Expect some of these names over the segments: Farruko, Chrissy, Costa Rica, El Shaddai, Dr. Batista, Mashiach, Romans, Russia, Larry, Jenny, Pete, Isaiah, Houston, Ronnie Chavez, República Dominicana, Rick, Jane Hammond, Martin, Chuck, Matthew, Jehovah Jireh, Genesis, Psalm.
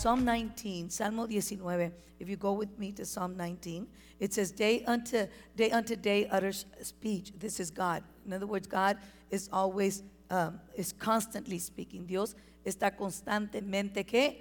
Psalm 19, Salmo 19, if you go with me to Psalm 19, it says, day unto day utters speech. This is God. In other words, God is always, is constantly speaking. Dios está constantemente, ¿qué?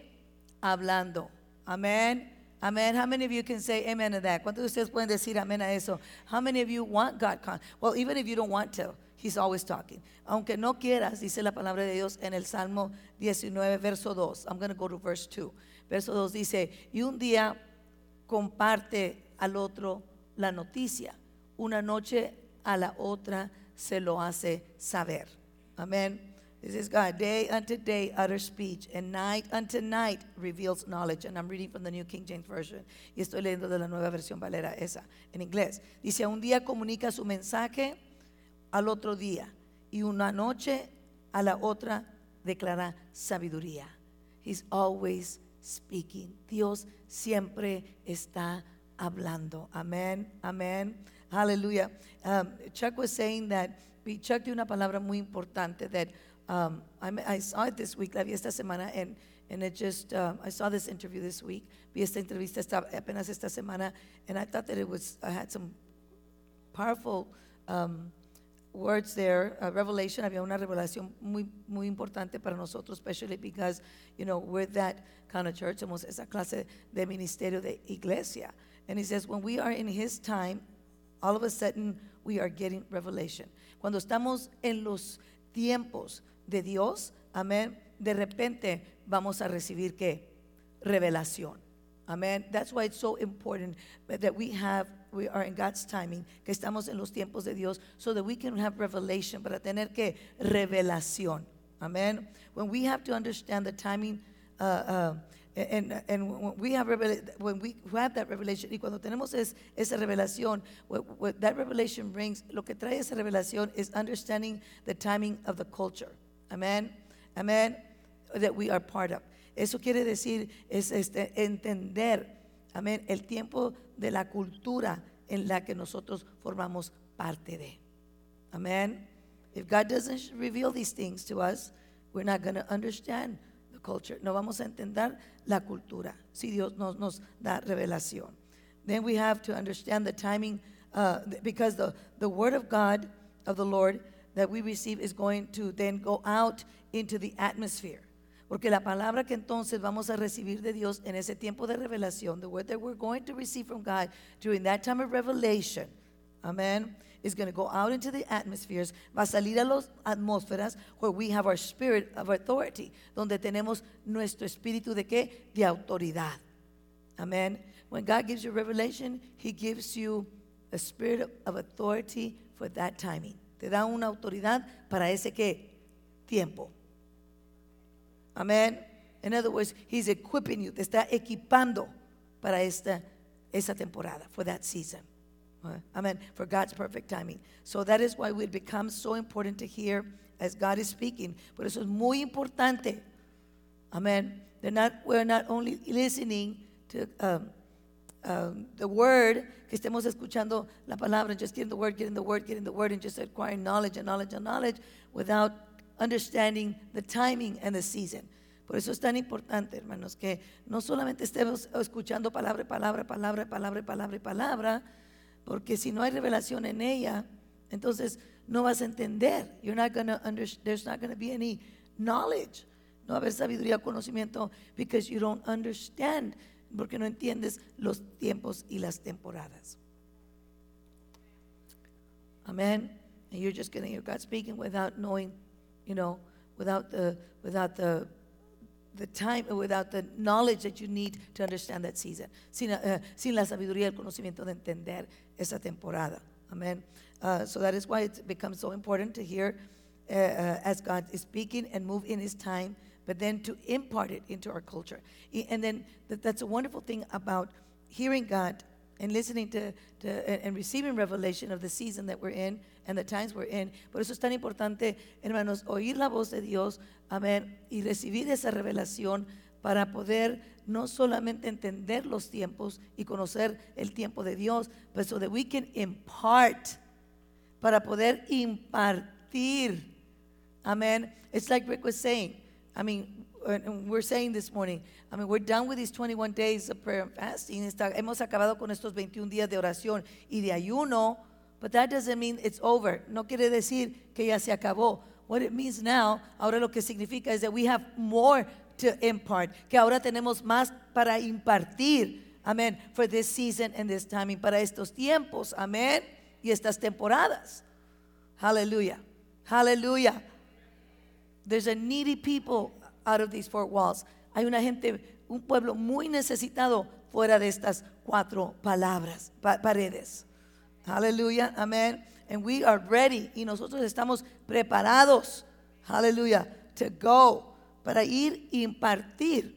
Hablando. Amen. Amen. How many of you can say amen to that? ¿Cuántos de ustedes pueden decir amén a eso? How many of you want God? Well, even if you don't want to, He's always talking. Aunque no quieras, dice la palabra de Dios en el Salmo 19, verso 2. I'm going to go to verse 2. Verso 2 dice, y un día comparte al otro la noticia. Una noche a la otra se lo hace saber. Amen. This is God. Day unto day utters speech, and night unto night reveals knowledge. And I'm reading from the New King James Version. Y estoy leyendo de la nueva versión Valera esa, en inglés. Dice, un día comunica su mensaje al otro día, y una noche a la otra declara sabiduría. He's always speaking. Dios siempre está hablando. Amen. Amen. Hallelujah. Chuck was saying that, Chuck dio una palabra muy importante that, I saw it this week, la vi esta semana, and it just, I saw this interview this week, vi esta entrevista apenas esta semana, and I thought that I had some powerful words there, revelation, había una revelación muy, muy importante para nosotros, especially because, you know, we're that kind of church, somos esa clase de ministerio de iglesia, and he says, when we are in his time, all of a sudden, we are getting revelation. Cuando estamos en los tiempos de Dios, amén, de repente vamos a recibir, ¿qué? Revelación. Amen. That's why it's so important that we are in God's timing, que estamos en los tiempos de Dios, so that we can have revelation, para tener, ¿qué? Revelación. Amen. When we have to understand the timing, and when we have that revelation, y cuando tenemos esa revelación, what that revelation brings, lo que trae esa revelación is understanding the timing of the culture. Amen. Amen. That we are part of. Eso quiere decir, es entender, amén, el tiempo de la cultura en la que nosotros formamos parte de. Amen. If God doesn't reveal these things to us, we're not going to understand culture. No vamos a entender la cultura si Dios nos da revelación. Then we have to understand the timing, because the word of God, of the Lord, that we receive is going to then go out into the atmosphere. Porque la palabra que entonces vamos a recibir de Dios en ese tiempo de revelación, the word that we're going to receive from God during that time of revelation, amen, is going to go out into the atmospheres, va a salir a las atmósferas, where we have our spirit of authority, donde tenemos nuestro espíritu de qué? De autoridad. Amen. When God gives you revelation, He gives you a spirit of authority for that timing. Te da una autoridad para ese qué? Tiempo. Amen. In other words, He's equipping you, te está equipando para esa temporada, for that season. Amen. For God's perfect timing. So that is why it becomes so important to hear as God is speaking. Por eso es muy importante. Amen. We're not only listening to the word, que estemos escuchando la palabra, just getting the word, and just acquiring knowledge without understanding the timing and the season. Por eso es tan importante, hermanos, que no solamente estemos escuchando palabra. Porque si no hay revelación en ella, entonces no vas a entender. You're not going to understand. There's not going to be any knowledge. No va a haber sabiduría, conocimiento, because you don't understand. Porque no entiendes los tiempos y las temporadas. Amen. And you're just going to hear God speaking without knowing, you know, without the time, without the knowledge that you need to understand that season. Sin la sabiduría, el conocimiento de entender esa temporada. Amen. So that is why it becomes so important to hear as God is speaking and move in His time, but then to impart it into our culture. And then that's a wonderful thing about hearing God and listening to and receiving revelation of the season that we're in and the times we're in. Por eso es tan importante, hermanos, oír la voz de Dios, amén, y recibir esa revelación para poder no solamente entender los tiempos y conocer el tiempo de Dios, but so that we can impart, para poder impartir, amén. It's like Rick was saying, I mean, and we're saying this morning, I mean, we're done with these 21 days of prayer and fasting. Hemos acabado con estos 21 días de oración y de ayuno, but that doesn't mean it's over. No quiere decir que ya se acabó. What it means now, ahora lo que significa es that we have more to impart, que ahora tenemos más para impartir, amen, for this season and this timing, para estos tiempos, amen, y estas temporadas. Hallelujah, hallelujah. There's a needy people out of these four walls. Hay una gente, un pueblo muy necesitado fuera de estas cuatro palabras, paredes. Hallelujah, amen. And we are ready, y nosotros estamos preparados, hallelujah, to go, para ir y impartir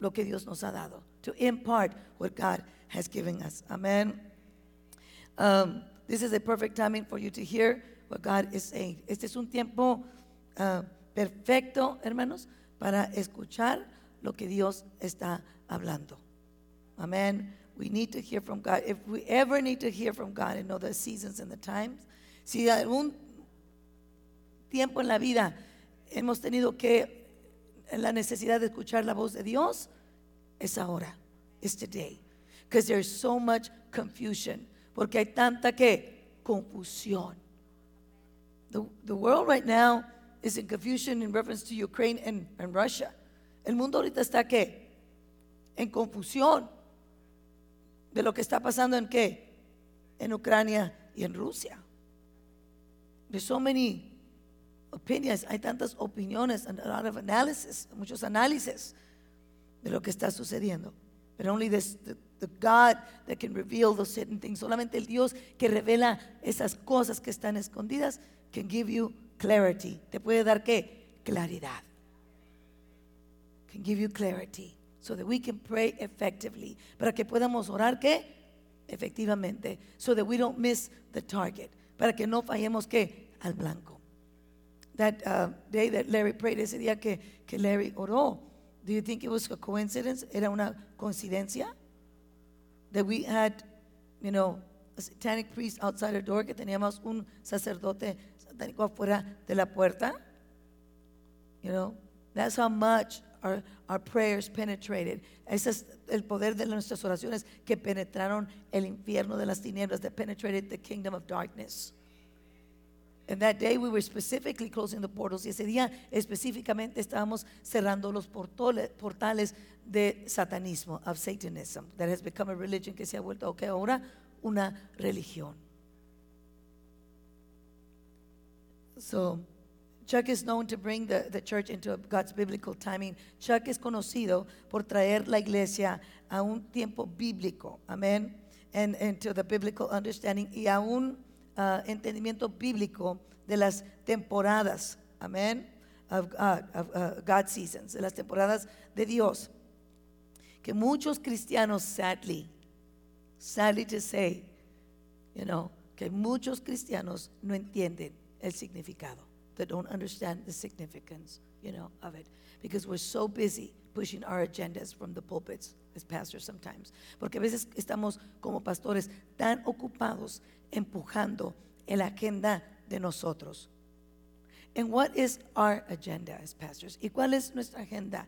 lo que Dios nos ha dado, to impart what God has given us, amen. This is a perfect timing for you to hear what God is saying. Este es un tiempo perfecto, hermanos, para escuchar lo que Dios está hablando, amen. We need to hear from God. If we ever need to hear from God and know the seasons and the times. Si algún tiempo en la vida hemos tenido que la necesidad de escuchar la voz de Dios, es ahora, it's today. Because there's so much confusion. Porque hay tanta confusión. The world right now is in confusion in reference to Ukraine and Russia. El mundo ahorita está en confusión. De lo que está pasando en en Ucrania y en Rusia. There's so many opinions, hay tantas opiniones, and a lot of analysis, muchos análisis de lo que está sucediendo. But only the God that can reveal those certain things, solamente el Dios que revela esas cosas que están escondidas, can give you clarity, te puede dar claridad, can give you clarity. So that we can pray effectively. Para que podamos orar efectivamente. So that we don't miss the target. Para que no fallemos al blanco. That day that Larry prayed, ese día que Larry oró, do you think it was a coincidence? Era una coincidencia? That we had, you know, a satanic priest outside our door, que teníamos un sacerdote satánico afuera de la puerta? You know, that's how much our prayers penetrated. Ese es el poder de nuestras oraciones que penetraron el infierno de las tinieblas, that penetrated the kingdom of darkness. And that day we were specifically closing the portals. Y ese día específicamente estábamos cerrando los portales de satanismo, of Satanism, that has become a religion, que se ha vuelto ahora una religión. So Chuck is known to bring the church into God's biblical timing. Chuck es conocido por traer la iglesia a un tiempo bíblico, amen, and to the biblical understanding y a un entendimiento bíblico de las temporadas, amen, of God's seasons, de las temporadas de Dios. Que muchos cristianos, sadly to say, you know, que muchos cristianos no entienden el significado. That don't understand the significance, you know, of it. Because we're so busy pushing our agendas from the pulpits as pastors sometimes. Porque a veces estamos como pastores tan ocupados empujando el agenda de nosotros. And what is our agenda as pastors? ¿Y cuál es nuestra agenda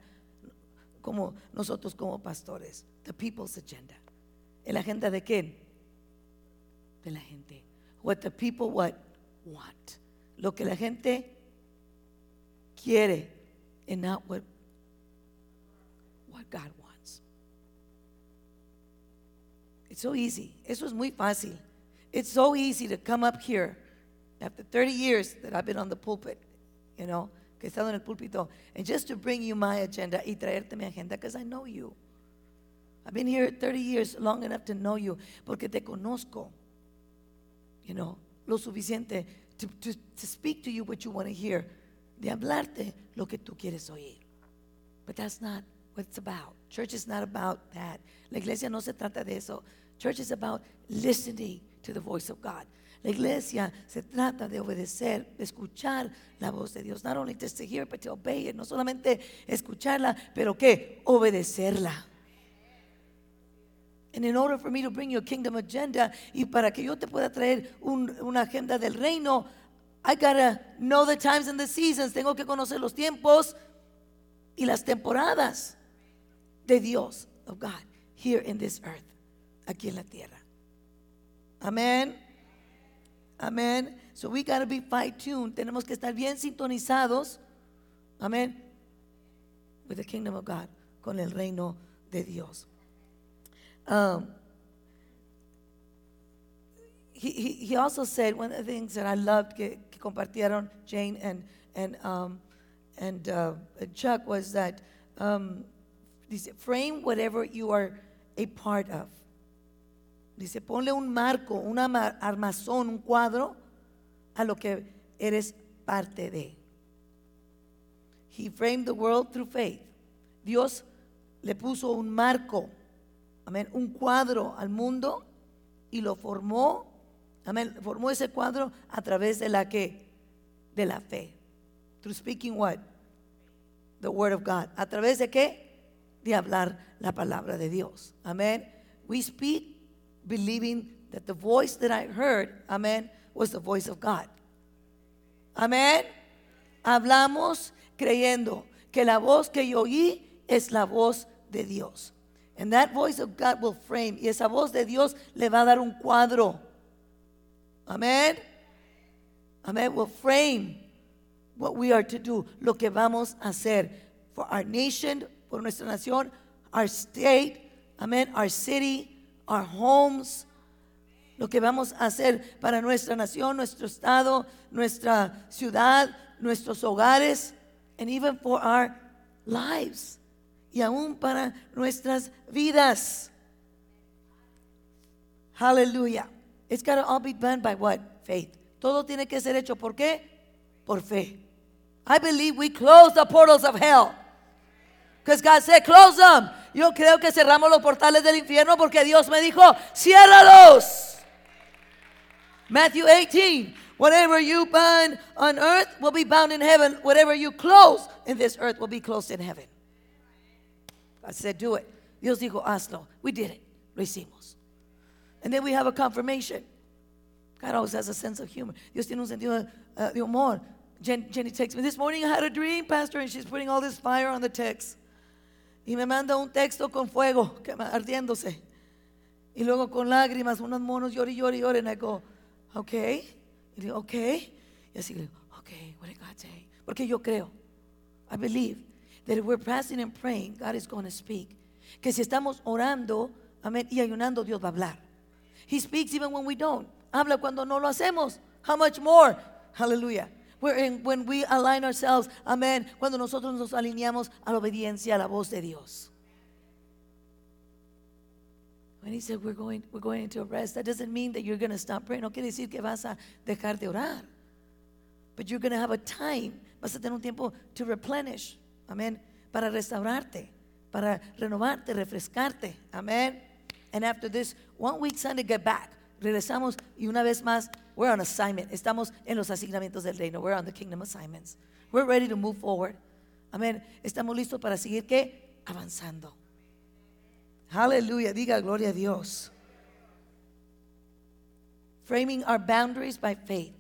como nosotros como pastores? The people's agenda. ¿El agenda de quién? De la gente. What the people want. Lo que la gente quiere, and not what God wants. It's so easy. Eso es muy fácil. It's so easy to come up here after 30 years that I've been on the pulpit, you know, que he estado en el púlpito, and just to bring you my agenda y traerte mi agenda, because I know you. I've been here 30 years, long enough to know you, porque te conozco, you know, lo suficiente. To speak to you what you want to hear, de hablarte lo que tú quieres oír. But that's not what it's about. Church is not about that. La iglesia no se trata de eso. Church is about listening to the voice of God. La iglesia se trata de obedecer, de escuchar la voz de Dios. Not only just to hear, but to obey it. No solamente escucharla, pero obedecerla. And in order for me to bring you a kingdom agenda, y para que yo te pueda traer una agenda del reino, I gotta know the times and the seasons. Tengo que conocer los tiempos y las temporadas de Dios, of God, here in this earth, aquí en la tierra. Amén. Amén. So we got to be fine-tuned. Tenemos que estar bien sintonizados. Amén. With the kingdom of God, con el reino de Dios. He also said, one of the things that I loved que compartieron Jane and Chuck was that dice, frame whatever you are a part of. Dice, ponle un marco, un armazón, un cuadro a lo que eres parte de. He framed the world through faith. Dios le puso un marco, amén, un cuadro al mundo y lo formó, amén, formó ese cuadro a través de la ¿qué? De la fe. Through speaking what? The word of God. ¿A través de qué? De hablar la palabra de Dios. Amén. We speak believing that the voice that I heard, amén, was the voice of God. Amén. Hablamos creyendo que la voz que yo oí es la voz de Dios. And that voice of God will frame. Y esa voz de Dios le va a dar un cuadro. Amén. Amén. Will frame what we are to do. Lo que vamos a hacer for our nation, por nuestra nación, our state, amén, our city, our homes. Lo que vamos a hacer para nuestra nación, nuestro estado, nuestra ciudad, nuestros hogares, and even for our lives, y aún para nuestras vidas. Hallelujah. It's got to all be done by what? Faith. Todo tiene que ser hecho, ¿por qué? Por fe. I believe we close the portals of hell because God said close them. Yo creo que cerramos los portales del infierno porque Dios me dijo, ciérralos. Matthew 18, whatever you bind on earth will be bound in heaven. Whatever you close in this earth will be closed in heaven. God said, do it. Dios dijo, hazlo. We did it. Lo hicimos. And then we have a confirmation. God always has a sense of humor. Dios tiene un sentido de humor. Jenny texts me, this morning I had a dream, Pastor, and she's putting all this fire on the text. Y me manda un texto con fuego, ardiéndose. Y luego con lágrimas, unos monos llori. And I go, okay. Y digo, okay. Y así le digo, okay, what did God say? Porque yo creo, I believe, that if we're fasting and praying, God is going to speak. Que si estamos orando, amén, y ayunando, Dios va a hablar. He speaks even when we don't. Habla cuando no lo hacemos. How much more? Hallelujah. When we align ourselves, amén, cuando nosotros nos alineamos a la obediencia, a la voz de Dios. When he said we're going into a rest, that doesn't mean that you're going to stop praying. No quiere decir que vas a dejar de orar. But you're going to have a time, vas a tener un tiempo to replenish, amén, para restaurarte, para renovarte, refrescarte, amén. And after this 1 week Sunday, get back. Regresamos y una vez más, we're on assignment. Estamos en los asignamientos del reino. We're on the kingdom assignments. We're ready to move forward. Amén. Estamos listos para seguir ¿qué? Avanzando. Hallelujah. Diga gloria a Dios. Framing our boundaries by faith.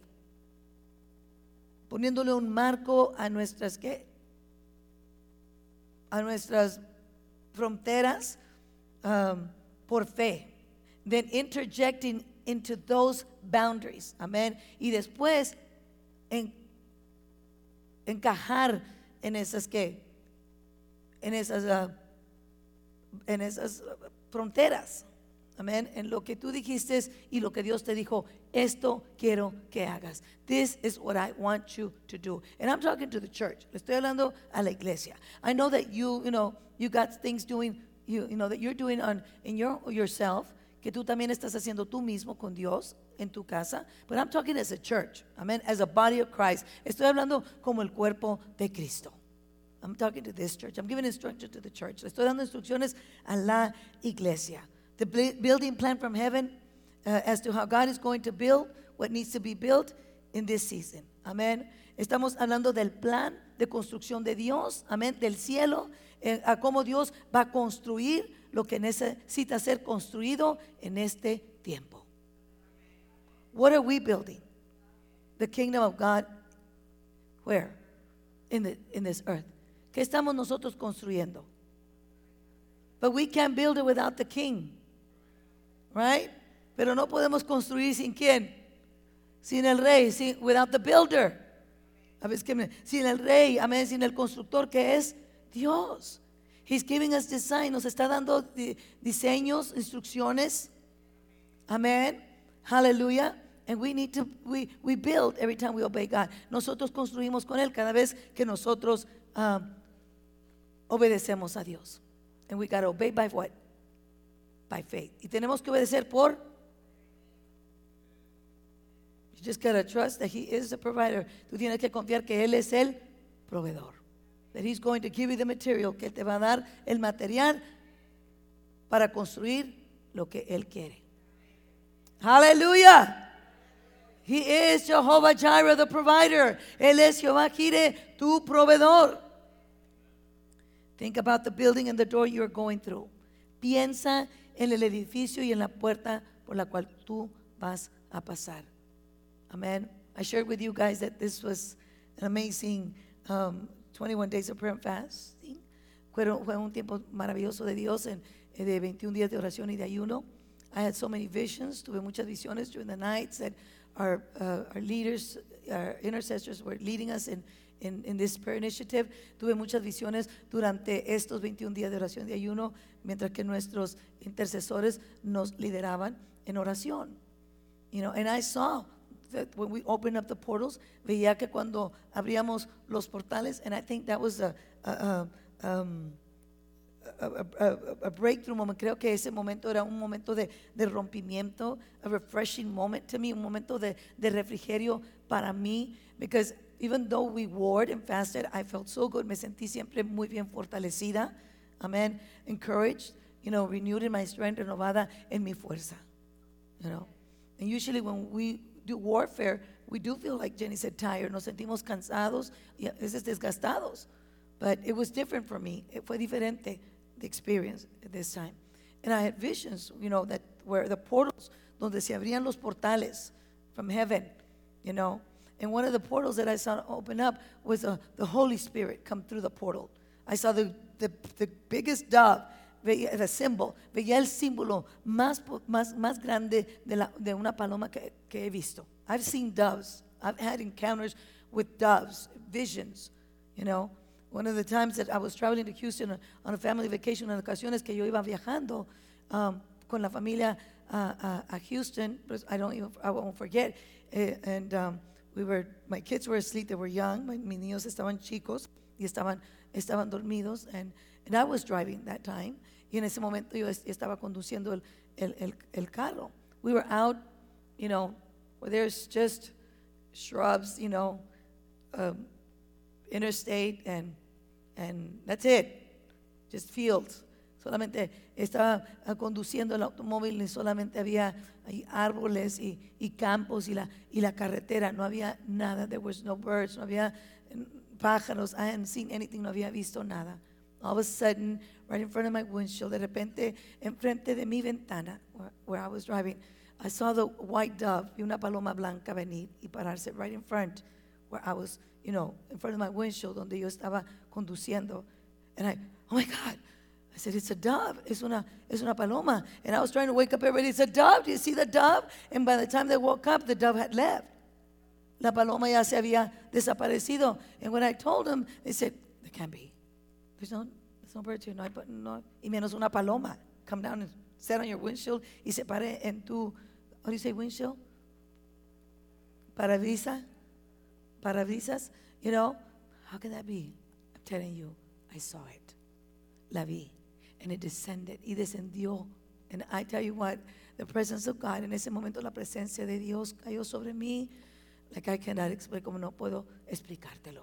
Poniéndole un marco a nuestras ¿qué? A nuestras fronteras por fe. Then interjecting into those boundaries. Amén. Y después encajar en esas ¿qué? En esas fronteras. Amén. En lo que tú dijiste y lo que Dios te dijo, esto quiero que hagas. This is what I want you to do. And I'm talking to the church. Le estoy hablando a la iglesia. I know that you got things doing, you know that you're doing yourself, que tú también estás haciendo tú mismo con Dios en tu casa. But I'm talking as a church. Amén. As a body of Christ. Estoy hablando como el cuerpo de Cristo. I'm talking to this church. I'm giving instruction to the church. Le estoy dando instrucciones a la iglesia. The building plan from heaven as to how God is going to build what needs to be built in this season. Amén. Estamos hablando del plan de construcción de Dios. Amén. Del cielo. A cómo Dios va a construir lo que necesita ser construido en este tiempo. What are we building? The kingdom of God. Where? In this earth. que estamos nosotros construyendo. But we can't build it without the king. Right? Pero no podemos construir sin quién? Sin el rey, without the builder. A veces que sin el rey, amén, sin el constructor que es Dios. He's giving us design, nos está dando diseños, instrucciones. Amén. Hallelujah. And we need to, we build every time we obey God. Nosotros construimos con Él cada vez que nosotros obedecemos a Dios. And we got to obey by what? By faith. Y tenemos que obedecer por. You just got to trust that He is the provider. Tú tienes que confiar que Él es el proveedor. That He's going to give you the material. Que Él te va a dar el material para construir lo que Él quiere. Hallelujah. He is Jehovah Jireh, the provider. Él es Jehová Jireh, tu proveedor. Think about the building and the door you're going through. Piensa en el edificio y en la puerta por la cual tú vas a pasar. Amen. I shared with you guys that this was an amazing 21 days of prayer and fasting. Fue un tiempo maravilloso de Dios, de 21 días de oración y de ayuno. I had so many visions. Tuve muchas visiones during the nights that our leaders, our intercessors were leading us in this prayer initiative. Tuve muchas visiones durante estos 21 días de oración de ayuno, mientras que nuestros intercesores nos lideraban en oración. You know, and I saw that when we opened up the portals, veía que cuando abríamos los portales, and I think that was a breakthrough moment. Creo que ese momento era un momento de rompimiento, a refreshing moment to me, un momento de refrigerio para mí, because even though we warred and fasted, I felt so good. Me sentí siempre muy bien fortalecida. Amen. Encouraged, you know, renewed in my strength, renovada en mi fuerza. You know, and usually when we do warfare, we do feel, like Jenny said, tired. Nos sentimos cansados y a veces desgastados. But it was different for me. It fue diferente, the experience at this time. And I had visions, you know, that were the portals, donde se abrían los portales from heaven, you know. And one of the portals that I saw open up was the Holy Spirit come through the portal. I saw the biggest dove, the symbol. Veía el símbolo más grande de una paloma que he visto. I've seen doves. I've had encounters with doves, visions, you know. One of the times that I was traveling to Houston on a family vacation, en ocasiones que yo iba viajando con la familia a Houston, but I won't forget. And my kids were asleep, they were young. Mis niños estaban chicos y estaban dormidos, and I was driving that time. Y en ese momento yo estaba conduciendo el carro. We were out, you know, where there's just shrubs, you know, interstate and that's it, just fields. Solamente estaba conduciendo el automóvil y solamente había árboles y campos y la carretera, no había nada. There was no birds, no había pájaros. I hadn't seen anything, no había visto nada. All of a sudden, right in front of my windshield, de repente, enfrente de mi ventana, where I was driving, I saw the white dove y una paloma blanca venir y pararse right in front where I was, you know, in front of my windshield, donde yo estaba conduciendo. And I, oh my God, I said, it's a dove, es una paloma. And I was trying to wake up everybody, it's a dove, do you see the dove? And by the time they woke up, the dove had left. La paloma ya se había desaparecido. And when I told them, they said, there can't be. There's no bird here, no, y menos una paloma. Come down and sit on your windshield y se pare en tu, what do you say, windshield? Parabrisas, you know, how can that be? I'm telling you, I saw it. La vi. And it descended. Y descendió. And I tell you what, the presence of God, en ese momento la presencia de Dios cayó sobre mí, like I cannot explain, como no puedo explicártelo.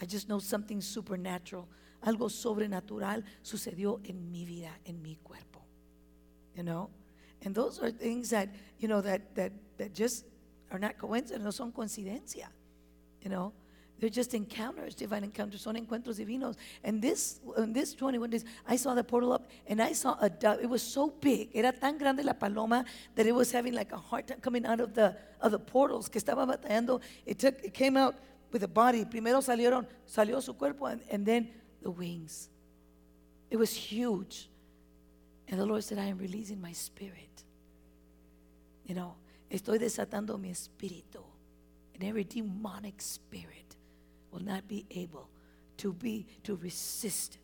I just know something supernatural. Algo sobrenatural sucedió en mi vida, en mi cuerpo. You know? And those are things that, you know, that just are not coincidence, no son coincidencia. You know, they're just encounters, divine encounters, son encuentros divinos. And in this 21 days, I saw the portal up, and I saw a dove. It was so big, era tan grande la paloma that it was having like a hard time coming out of the portals. Que estaba batallando. It came out with the body. Primero salió su cuerpo, and then the wings. It was huge. And the Lord said, I am releasing my spirit. You know, estoy desatando mi espíritu. And every demonic spirit will not be able to resist.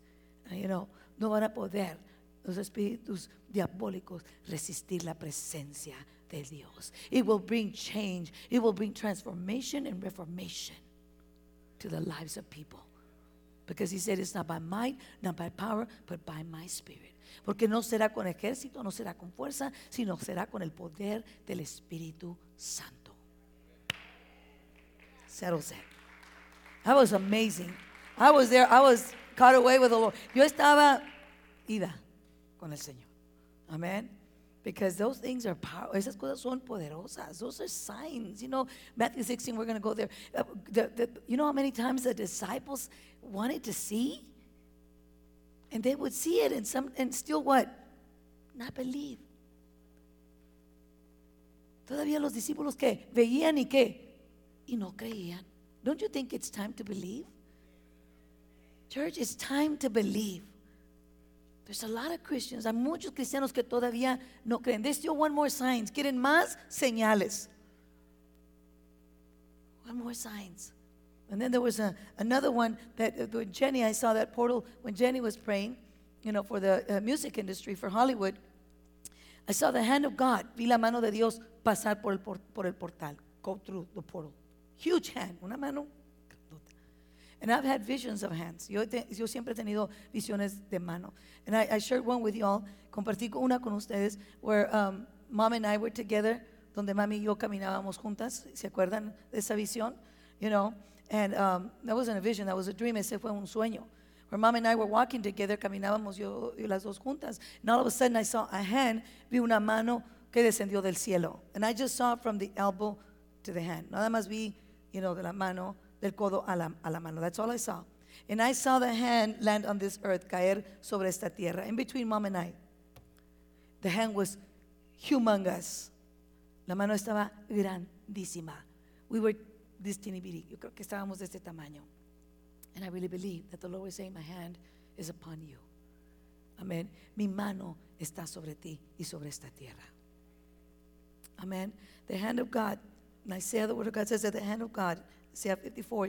You know, no van a poder los espíritus diabólicos resistir la presencia de Dios. It will bring change. It will bring transformation and reformation to the lives of people. Because he said, it's not by might, not by power, but by my spirit. Porque no será con ejército, no será con fuerza, sino será con el poder del Espíritu Santo. Settles it. That was amazing. I was there. I was caught away with the Lord. Yo estaba ida con el Señor. Amen. Because those things are powerful. Esas cosas son poderosas. Those are signs. You know, Matthew 16, we're going to go there. You know how many times the disciples wanted to see? And they would see it and still what? Not believe. Todavía los discípulos que veían y que y no creían. Don't you think it's time to believe? Church, it's time to believe. There's a lot of Christians. Hay muchos cristianos que todavía no creen. They still want more signs. Quieren más señales. One more signs. And then there was another one that when Jenny, I saw that portal when Jenny was praying, you know, for the music industry, for Hollywood. I saw the hand of God, vi la mano de Dios pasar por el portal, go through the portal. Huge hand, una mano. And I've had visions of hands. Yo siempre he tenido visiones de mano. And I shared one with y'all. Compartí una con ustedes where mom and I were together, donde mami y yo caminábamos juntas. ¿Se acuerdan de esa visión? You know, and that wasn't a vision, that was a dream. Ese fue un sueño. Where mom and I were walking together, caminábamos yo y las dos juntas. And all of a sudden I saw a hand, vi una mano que descendió del cielo. And I just saw from the elbow to the hand. Nada más vi, you know, de la mano, del codo a la mano. That's all I saw. And I saw the hand land on this earth, caer sobre esta tierra. In between mom and I, the hand was humongous. La mano estaba grandísima. We were this teeny bitty. Yo creo que estábamos de este tamaño. And I really believe that the Lord was saying, my hand is upon you. Amen. Mi mano está sobre ti y sobre esta tierra. Amen. The hand of God. And I say the word of God says that the hand of God, Isaiah 54,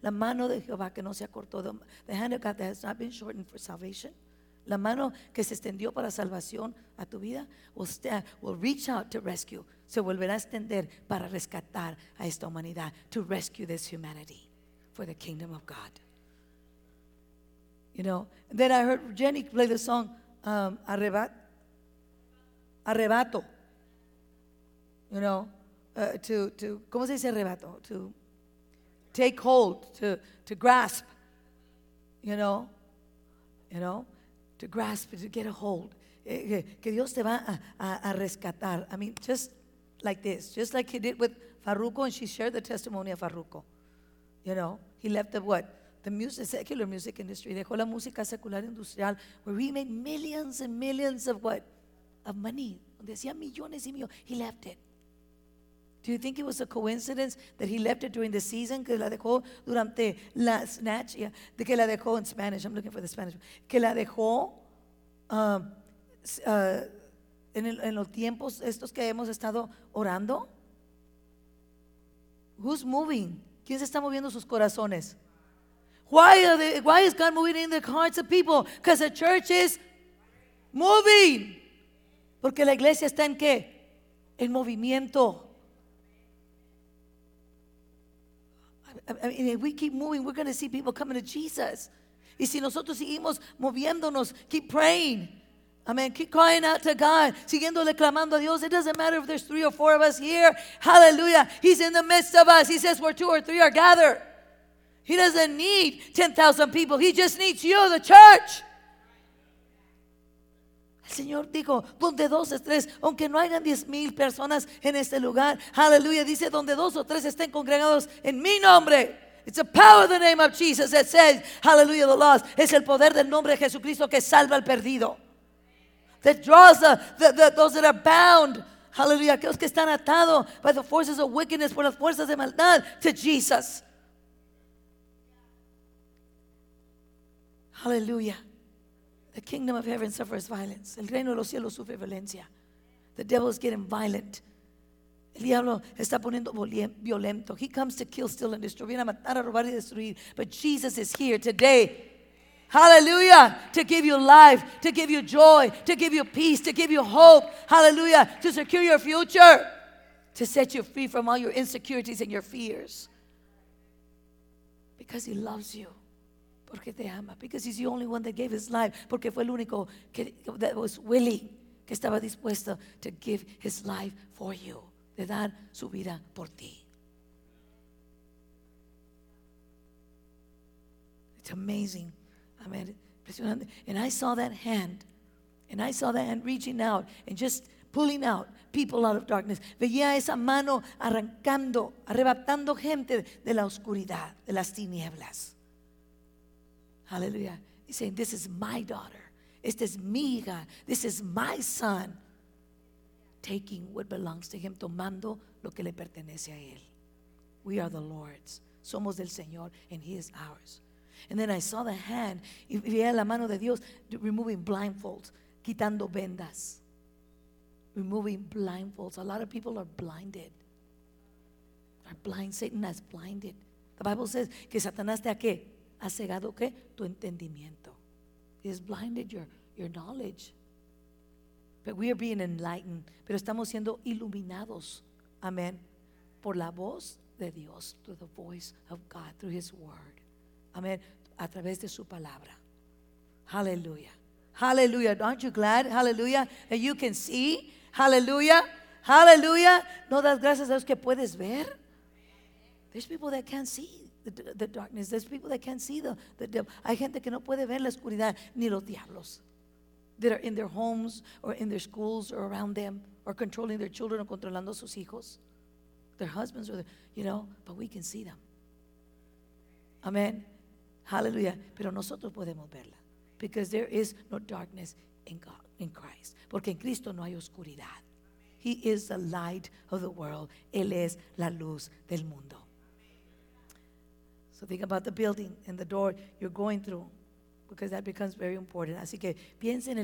la mano de Jehová que no se acortó, the hand of God that has not been shortened for salvation, la mano que se extendió para salvación a tu vida, will reach out to rescue, se volverá a extender para rescatar a esta humanidad, to rescue this humanity for the kingdom of God. You know, and then I heard Jenny play the song, Arrebato, you know, to ¿cómo se dice arrebato? To take hold, to grasp, you know, to grasp, to get a hold. Que Dios te va a rescatar. I mean, just like this, just like he did with Farruko, and she shared the testimony of Farruko. You know, he left the what? The music, secular music industry. Dejó la música secular industrial, where he made millions and millions of what? Of money. Decía millones y millones. He left it. Do you think it was a coincidence that he left it during the season? Que la dejó durante la snatch. Yeah. Que la dejó in Spanish. I'm looking for the Spanish. Que la dejó en los tiempos estos que hemos estado orando. Who's moving? ¿Quién se está moviendo sus corazones? Why is God moving in the hearts of people? Because the church is moving. Porque la iglesia está en qué? En movimiento. I mean, if we keep moving, we're going to see people coming to Jesus. Y si nosotros seguimos moviéndonos, keep praying. Amen. Keep crying out to God. Siguiéndole clamando a Dios. It doesn't matter if there's 3 or 4 of us here. Hallelujah. He's in the midst of us. He says where 2 or 3 are gathered. He doesn't need 10,000 people. He just needs you, the church. El Señor dijo, donde 2 o 3, aunque no hayan 10,000 personas en este lugar, hallelujah, dice, donde 2 o 3 estén congregados en mi nombre. It's the power of the name of Jesus that says, hallelujah, the lost. Es el poder del nombre de Jesucristo que salva al perdido. That draws those that are bound, hallelujah, aquellos que están atados by the forces of wickedness, por las fuerzas de maldad, to Jesus. Hallelujah. The kingdom of heaven suffers violence. El reino de los cielos sufre violencia. The devil is getting violent. El diablo está poniendo violento. He comes to kill, steal, and destroy. Viene a matar, a robar y destruir. But Jesus is here today. Hallelujah. To give you life, to give you joy, to give you peace, to give you hope. Hallelujah. To secure your future. To set you free from all your insecurities and your fears. Because he loves you. Porque te ama. Because he's the only one that gave his life. Porque fue el único that was willing, que estaba dispuesto to give his life for you. De dar su vida por ti. It's amazing. I mean, impresionante. And I saw that hand. And I saw that hand reaching out and just pulling out people out of darkness. Veía esa mano arrancando, arrebatando gente de la oscuridad, de las tinieblas. Hallelujah. He's saying, this is my daughter. Esta es mi hija. This is my son. Taking what belongs to him, tomando lo que le pertenece a él. We are the Lord's. Somos del Señor, and he is ours. And then I saw the hand, y veía la mano de Dios, removing blindfolds, quitando vendas, removing blindfolds. A lot of people are blinded. Are blind. Satan has blinded. The Bible says que Satanás te ha qué? Ha cegado qué? Tu entendimiento. He has blinded your knowledge. But we are being enlightened. Pero estamos siendo iluminados. Amen. Por la voz de Dios. Through the voice of God. Through his word. Amen. A través de su palabra. Hallelujah. Hallelujah. Aren't you glad? Hallelujah. That you can see. Hallelujah. Hallelujah. No das gracias a Dios que puedes ver. There's people that can't see the darkness. There's people that can't see the devil. Hay gente que no puede ver la oscuridad ni los diablos. That are in their homes or in their schools or around them or controlling their children or controlando sus hijos, their husbands or but we can see them. Amen. Hallelujah. Pero nosotros podemos verla because there is no darkness in God, in Christ. Porque en Cristo no hay oscuridad. He is the light of the world. Él es la luz del mundo. So think about the building and the door you're going through. Because that becomes very important. Así que piensen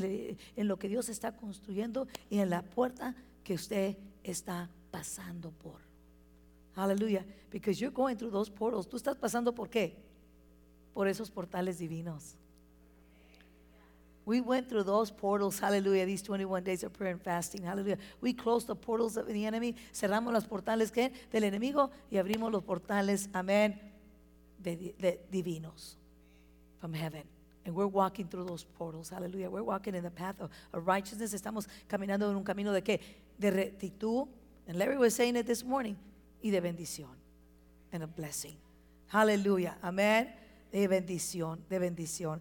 en lo que Dios está construyendo y en la puerta que usted está pasando por. Hallelujah. Because you're going through those portals. ¿Tú estás pasando por qué? Por esos portales divinos. We went through those portals, hallelujah, these 21 days of prayer and fasting, hallelujah. We closed the portals of the enemy, cerramos los portales ¿qué? Del enemigo y abrimos los portales, amén, de divinos, from heaven. And we're walking through those portals. Hallelujah. We're walking in the path of righteousness. Estamos caminando en un camino de qué? De rectitud. And Larry was saying it this morning. Y de bendición. And a blessing. Hallelujah. Amen. De bendición. De bendición.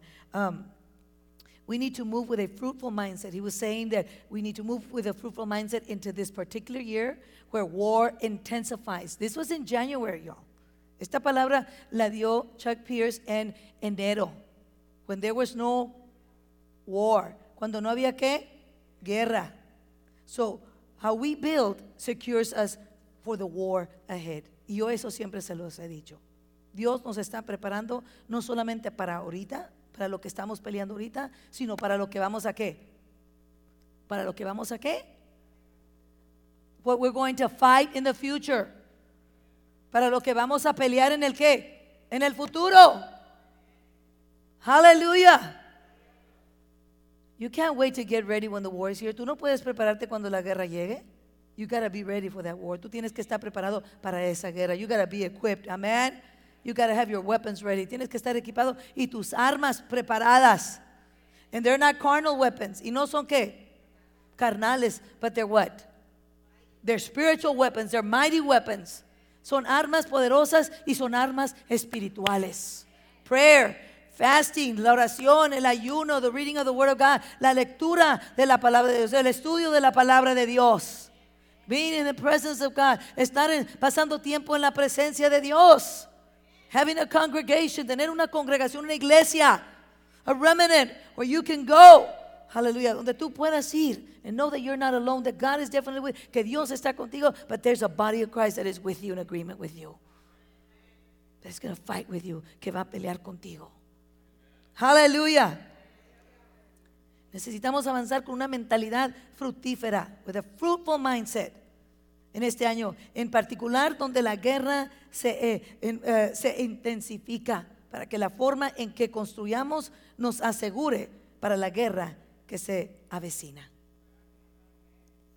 We need to move with a fruitful mindset. He was saying that we need to move with a fruitful mindset into this particular year where war intensifies. This was in January, y'all. Esta palabra la dio Chuck Pierce en enero. When there was no war. Cuando no había qué? Guerra. So, how we build secures us for the war ahead. Y yo eso siempre se los he dicho. Dios nos está preparando no solamente para ahorita, para lo que estamos peleando ahorita, sino para lo que vamos a qué? Para lo que vamos a qué? What we're going to fight in the future. Para lo que vamos a pelear en el qué? En el futuro. Hallelujah. You can't wait to get ready when the war is here. Tú no puedes prepararte cuando la guerra llegue. You gotta be ready for that war. Tú tienes que estar preparado para esa guerra. You gotta be equipped. Amen. You gotta have your weapons ready. Tienes que estar equipado y tus armas preparadas. And they're not carnal weapons. Y no son qué? Carnales. But they're what? They're spiritual weapons. They're mighty weapons. Son armas poderosas y son armas espirituales. Prayer. Fasting, la oración, el ayuno, the reading of the word of God, la lectura de la palabra de Dios, el estudio de la palabra de Dios. Being in the presence of God, estar pasando tiempo en la presencia de Dios. Having a congregation, tener una congregación, una iglesia, a remnant where you can go. Hallelujah, donde tú puedas ir and know that you're not alone, that God is definitely with you, que Dios está contigo, but there's a body of Christ that is with you in agreement with you. That's going to fight with you, que va a pelear contigo. Hallelujah. Necesitamos avanzar con una mentalidad fructífera, with a fruitful mindset, en este año, en particular donde la guerra se intensifica, para que la forma en que construyamos nos asegure para la guerra que se avecina.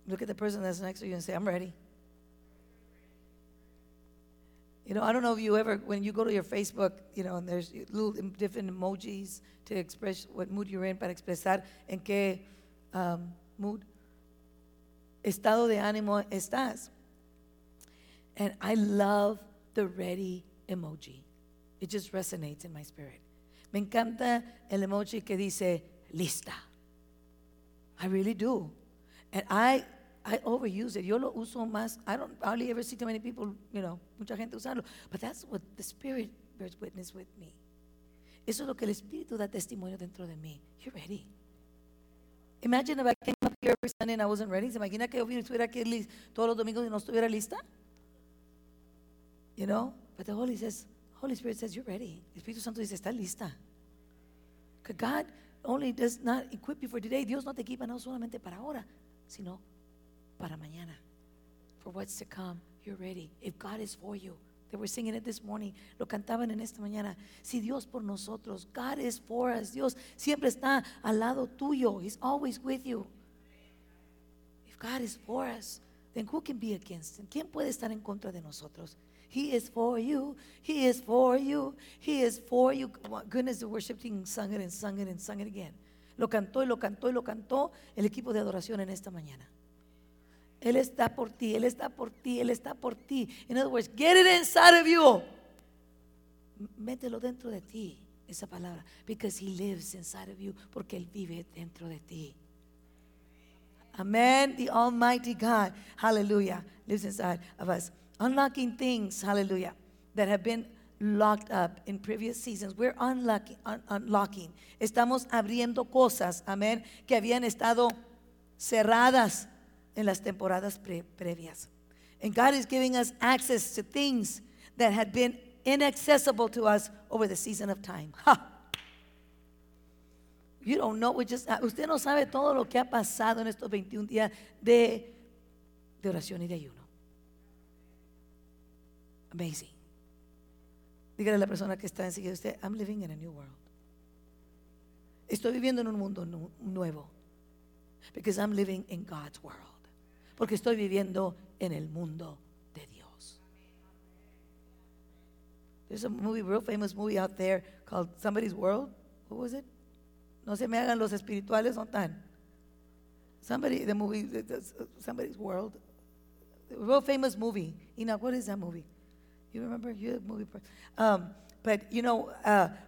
Look at the person that's next to you and say, I'm ready. You know, I don't know if you ever, when you go to your Facebook, you know, and there's little different emojis to express what mood you're in, para expresar en qué mood, estado de ánimo estás. And I love the ready emoji. It just resonates in my spirit. Me encanta el emoji que dice, lista. I really do. And I overuse it. Yo lo uso más. I don't hardly ever see too many people, you know, mucha gente usarlo. But that's what the Spirit bears witness with me. Eso es lo que el Espíritu da testimonio dentro de mí. You're ready. Imagine if I came up here every Sunday and I wasn't ready. ¿Se imagina que yo estuviera aquí todos los domingos y no estuviera lista? You know? But the Holy Spirit says, you're ready. El Espíritu Santo dice, está lista. Because God only does not equip you for today. Dios no te equipa no solamente para ahora, sino para mañana, for what's to come. You're ready. If God is for you, they were singing it this morning. Lo cantaban en esta mañana. Si Dios por nosotros, God is for us. Dios siempre está al lado tuyo. He's always with you. If God is for us, then who can be against him? ¿Quién puede estar en contra de nosotros? He is for you. He is for you. He is for you. Goodness, the worship team sung it and sung it and sung it again. Lo cantó y lo cantó y lo cantó el equipo de adoración en esta mañana. Él está por ti, Él está por ti, Él está por ti. In other words, get it inside of you. Mételo dentro de ti, esa palabra. Because He lives inside of you. Porque Él vive dentro de ti. Amen. The Almighty God, hallelujah, lives inside of us. Unlocking things, hallelujah, that have been locked up in previous seasons. We're unlocking. Estamos abriendo cosas, amén, que habían estado cerradas en las temporadas previas. And God is giving us access to things that had been inaccessible to us over the season of time. Ha! You don't know, usted no sabe todo lo que ha pasado en estos 21 días de oración y de ayuno. Amazing. Dígale a la persona que está enseguida usted, I'm living in a new world. Estoy viviendo en un mundo nuevo. Because I'm living in God's world. Porque estoy viviendo en el mundo de Dios. There's a movie, real famous movie out there called Somebody's World. Who was it? No se me hagan los espirituales, no tan. Somebody, the movie, Somebody's World. A real famous movie. You know, what is that movie? You remember? You're a movie person. But you know,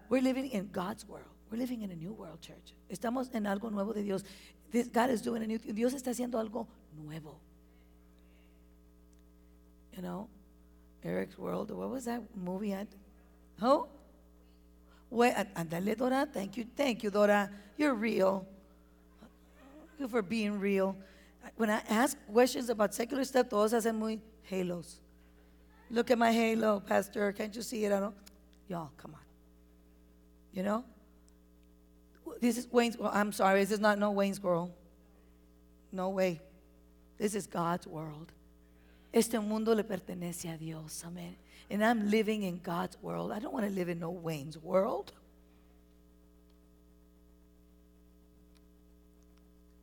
we're living in God's world. We're living in a new world, church. Estamos en algo nuevo de Dios. God is doing a new thing. Dios está haciendo algo nuevo. You know, Eric's World. What was that movie at? Oh? Andale, Dora. Thank you, Dora. You're real. Thank you for being real. When I ask questions about secular stuff, todos hacen muy halos. Look at my halo, Pastor. Can't you see it? I don't. Y'all, come on. You know? This is Wayne's world. I'm sorry, this is not no Wayne's world. No way. This is God's world. Este mundo le pertenece a Dios. Amen. And I'm living in God's world. I don't want to live in no Wayne's world.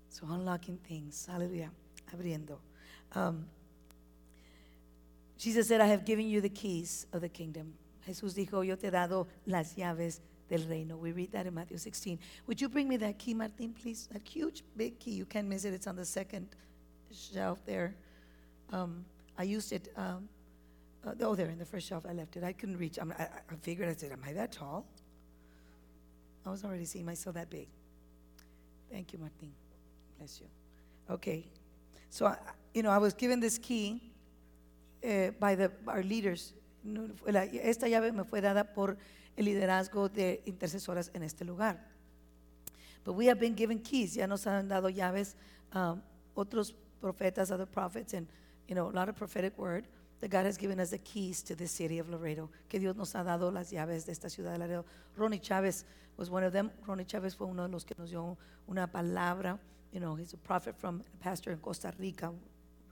So unlocking things. Hallelujah. Abriendo. Jesus said, I have given you the keys of the kingdom. Jesús dijo, yo te he dado las llaves del reino. We read that in Matthew 16. Would you bring me that key, Martin, please? That huge, big key. You can't miss it. It's on the second shelf there. I used it. There, in the first shelf. I left it. I couldn't reach. I figured, I said, am I that tall? I was already seeing myself that big. Thank you, Martin. Bless you. Okay. So, I was given this key by our leaders. Esta llave me fue dada por el liderazgo de intercesoras en este lugar. But we have been given keys. Ya nos han dado llaves otros profetas, other prophets, and you know, a lot of prophetic word. that God has given us the keys to the city of Laredo. Que Dios nos ha dado las llaves de esta ciudad de Laredo. Ronnie Chavez was one of them. Ronnie Chavez fue uno de los que nos dio una palabra. You know, he's a prophet from a pastor in Costa Rica,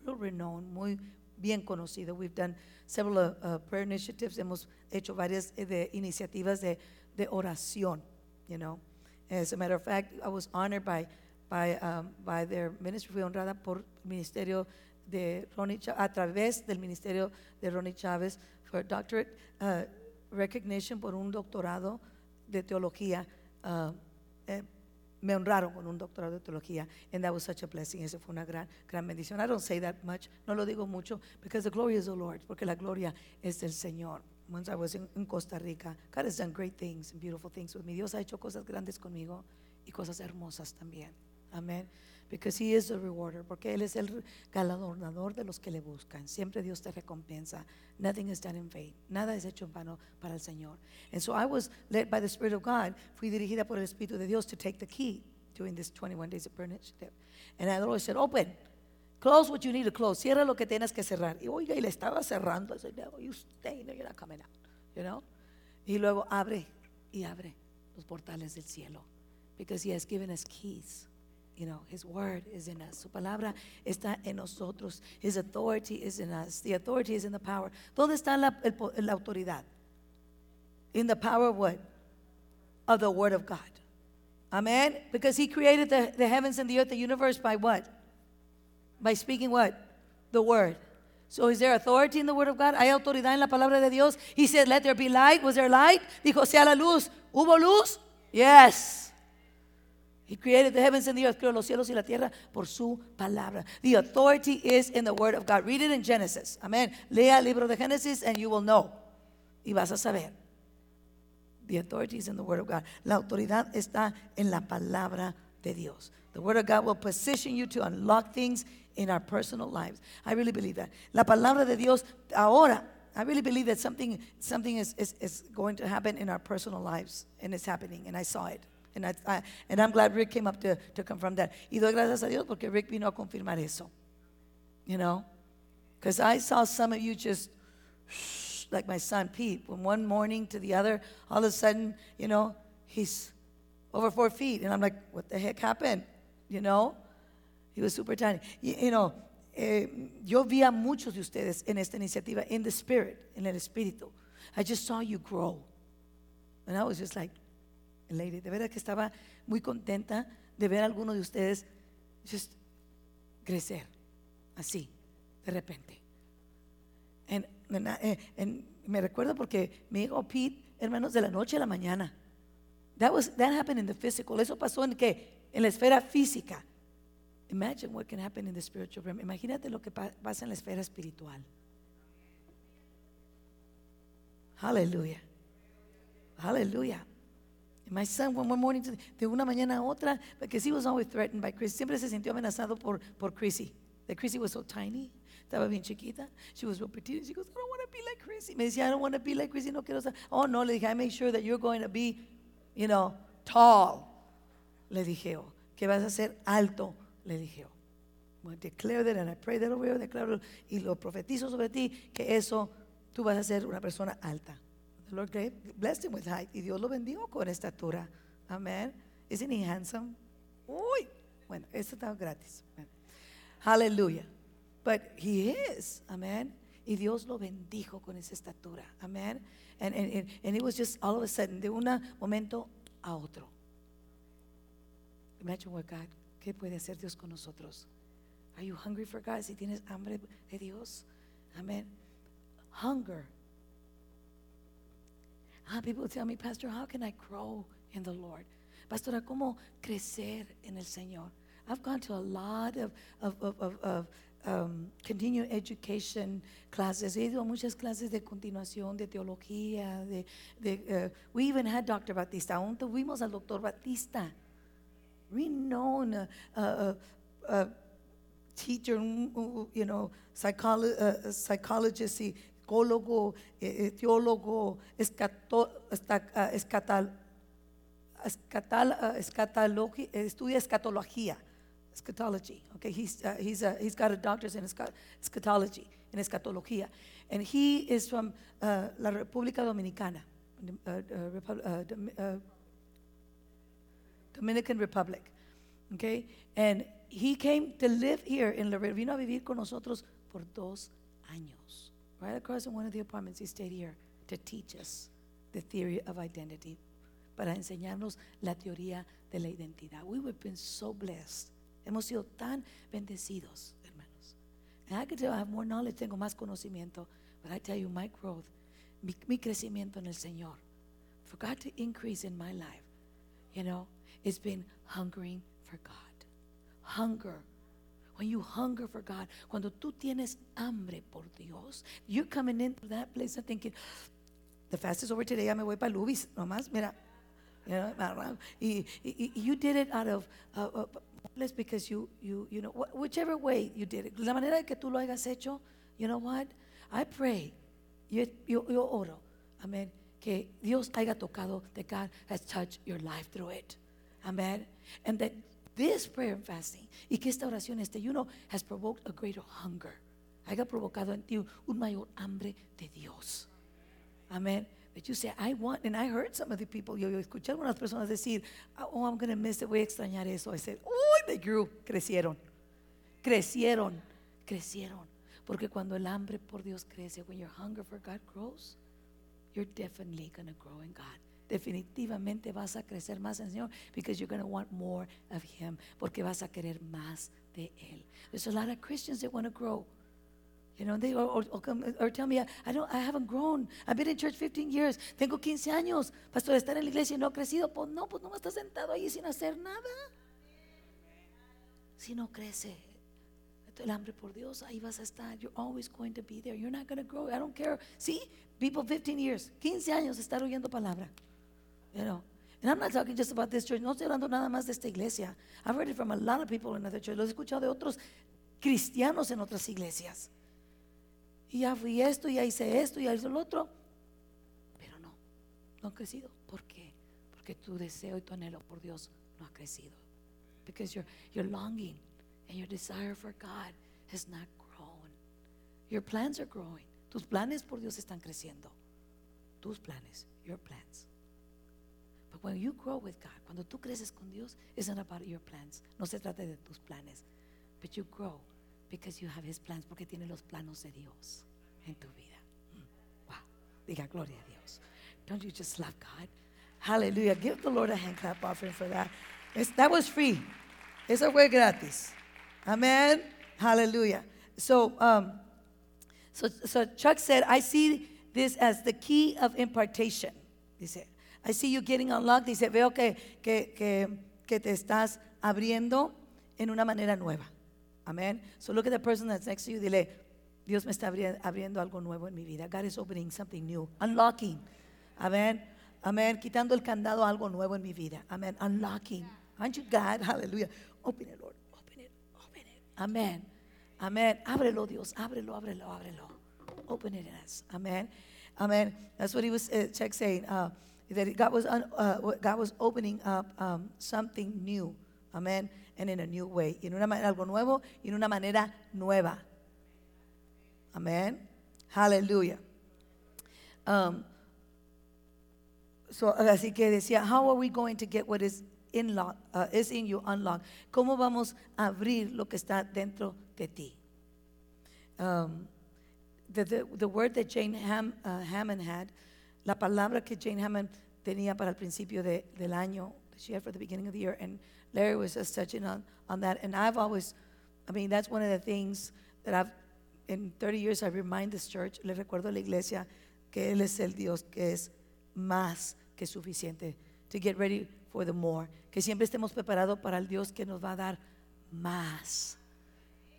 real renowned, muy bien conocido. We've done several prayer initiatives. Hemos hecho varias iniciativas de oración, you know. As a matter of fact, I was honored by their ministry. Fui honrada por ministerio de Ronnie Chavez, a través del ministerio de Ronnie Chavez, for doctorate recognition, por un doctorado de teología. Me honraron con un doctorado de teología, and that was such a blessing. Esa fue una gran, gran bendición. I don't say that much, no lo digo mucho, because the glory is the Lord, porque la gloria es del Señor. Once I was in Costa Rica, God has done great things and beautiful things with me. Dios ha hecho cosas grandes conmigo y cosas hermosas también. Amen. Because He is the rewarder, porque Él es el galardonador de los que le buscan. Siempre Dios te recompensa. Nothing is done in vain. Nada es hecho en vano para el Señor. And so I was led by the Spirit of God. Fui dirigida por el Espíritu de Dios to take the key during this 21 days of prayer initiative. And I always said, open. Close what you need to close. Cierra lo que tienes que cerrar. Y oiga, y le estaba cerrando. I said, no, you stay. No, you're not coming out. You know? Y luego abre y abre los portales del cielo. Because He has given us keys. You know, His word is in us. Su palabra está en nosotros. His authority is in us. The authority is in the power. ¿Dónde está la autoridad? In the power of what? Of the word of God. Amen? Because He created the heavens and the earth, the universe by what? By speaking what? The word. So is there authority in the word of God? ¿Hay autoridad en la palabra de Dios? He said, let there be light. Was there light? Dijo, sea la luz. ¿Hubo luz? Yes. He created the heavens and the earth, creó los cielos y la tierra por su palabra. The authority is in the word of God. Read it in Genesis. Amen. Lea el libro de Génesis and you will know. Y vas a saber. The authority is in the word of God. La autoridad está en la palabra de Dios. The word of God will position you to unlock things in our personal lives. I really believe that. La palabra de Dios ahora. I really believe that something is going to happen in our personal lives. And it's happening. And I saw it. And I'm glad Rick came up to confirm that. Y doy gracias a Dios porque Rick vino a confirmar eso. You know? Because I saw some of you just, like my son Pete, from one morning to the other, all of a sudden, you know, he's over 4 feet. And I'm like, what the heck happened? You know? He was super tiny. You know, yo vi a muchos de ustedes en esta iniciativa, in the spirit, en el espíritu. I just saw you grow. And I was just like, lady, de verdad que estaba muy contenta de ver a alguno de ustedes just crecer así de repente. And me recuerdo porque mi hijo Pete, hermanos, de la noche a la mañana. That happened in the physical. Eso pasó en qué? En la esfera física. Imagine what can happen in the spiritual realm. Imagínate lo que pasa en la esfera espiritual. Hallelujah. Hallelujah. My son, one morning, de una mañana a otra, because he was always threatened by Chrissy. Siempre se sintió amenazado por Chrissy. That Chrissy was so tiny. Estaba bien chiquita. She was real petite. She goes, I don't want to be like Chrissy. Me decía, I don't want to be like Chrissy. No quiero ser. Oh, no, le dije, I make sure that you're going to be, you know, tall. Le dije, oh, que vas a ser alto. Le dije, oh. Well, declare that and I pray that over you. Declaro y lo profetizo sobre ti, que eso, tú vas a ser una persona alta. The Lord blessed him with height. Y Dios lo bendijo con estatura. Amen. Isn't he handsome? Uy. Bueno, esto está gratis. Amen. Hallelujah. But he is. Amen. Y Dios lo bendijo con esa estatura. Amen. And it was just all of a sudden, de un momento a otro. Imagine what God, ¿qué puede hacer Dios con nosotros? Are you hungry for God? Si tienes hambre de Dios. Amen. Hunger. People tell me, Pastor, how can I grow in the Lord? Pastora, ¿cómo crecer en el Señor? I've gone to a lot of continuing education classes. He ido a muchas clases de continuación, de teología. We even had Dr. Batista. Aún tuvimos al Dr. Batista. Renowned teacher, you know, psychologist, psicólogo, teólogo, estudia escatología, eschatology. Okay, he's got a doctorate in eschatology. in eschatología. And he is from La República Dominicana, Dominican Republic. Okay? And he came to live here in Laredo. Vino a vivir con nosotros por 2 años. Right across in one of the apartments, he stayed here to teach us the theory of identity, para enseñarnos la teoría de la identidad. We have been so blessed. Hemos sido tan bendecidos, hermanos. And I can tell you, I have more knowledge, tengo más conocimiento, but I tell you, my growth, mi crecimiento en el Señor, for God to increase in my life, you know, it's been hungering for God. Hunger. When you hunger for God, cuando tú tienes hambre por Dios, you're coming into that place and thinking, the fast is over today, ya me voy para Luis, nomás, mira. You know, you did it out of because you know, whichever way you did it, la manera que tú lo hayas hecho, you know what? I pray, yo oro, amen, que Dios haya tocado, that God has touched your life through it, amen, and that this prayer and fasting, y que esta oración you know, has provoked a greater hunger, haya provocado en ti un mayor hambre de Dios, amen. That you say, I want, and I heard some of the people, yo escuché algunas personas decir, oh, I'm going to miss it, voy a extrañar eso. I said, oh, they grew, crecieron. Porque cuando el hambre por Dios crece, when your hunger for God grows, you're definitely going to grow in God. Definitivamente vas a crecer más en el Señor, because you're going to want more of Him, porque vas a querer más de Él. There's a lot of Christians that want to grow. You know, they or tell me, I haven't grown. I've been in church 15 years. Tengo 15 años. Pastor, estar en la iglesia y no he crecido. Pues no estás sentado ahí sin hacer nada. Si no crece el hambre por Dios, ahí vas a estar. You're always going to be there. You're not going to grow. I don't care. See, people 15 years, 15 años estar oyendo palabra. You know. And I'm not talking just about this church. No estoy hablando nada más de esta iglesia. I've heard it from a lot of people in other churches. Los he escuchado de otros cristianos en otras iglesias. Y ya fui esto, ya hice esto, ya hice lo otro. Pero no han crecido. ¿Por qué? Porque tu deseo y tu anhelo por Dios no ha crecido. Because your longing and your desire for God has not grown. Your plans are growing. Tus planes por Dios están creciendo. Tus planes, your plans. But when you grow with God, cuando tú creces con Dios, it's not about your plans. No se trata de tus planes. But you grow. Because you have His plans, porque tiene los planos de Dios en tu vida. Wow, diga gloria a Dios. Don't you just love God? Hallelujah. Give the Lord a hand clap offering for that. That was free. Eso fue gratis. Amen. Hallelujah. So Chuck said, I see this as the key of impartation. He said, I see you getting unlocked. He said, veo que te estás abriendo en una manera nueva. Amen. So look at the person that's next to you. Dile, Dios me está abriendo algo nuevo en mi vida. God is opening something new. Unlocking. Amen. Amen. Quitando el candado, algo nuevo en mi vida. Amen. Unlocking. Aren't you God? Hallelujah. Open it, Lord. Open it. Open it. Amen. Amen. Ábrelo, Dios. Ábrelo. Open it in us. Amen. Amen. That's what he was Chuck saying. That God was opening up something new. Amen. And in a new way. En una manera, algo nuevo, y en una manera nueva. Amen. Hallelujah. Así que decía, how are we going to get what is in you unlocked? ¿Cómo vamos a abrir lo que está dentro de ti? The word that Jane Hammond had, la palabra que Jane Hammond tenía para el principio del año, she had for the beginning of the year, and Larry was just touching on that, and I've always, I mean, that's one of the things that I've, in 30 years, I remind this church, le recuerdo a la iglesia, que Él es el Dios que es más que suficiente, to get ready for the more, que siempre estemos preparados para el Dios que nos va a dar más.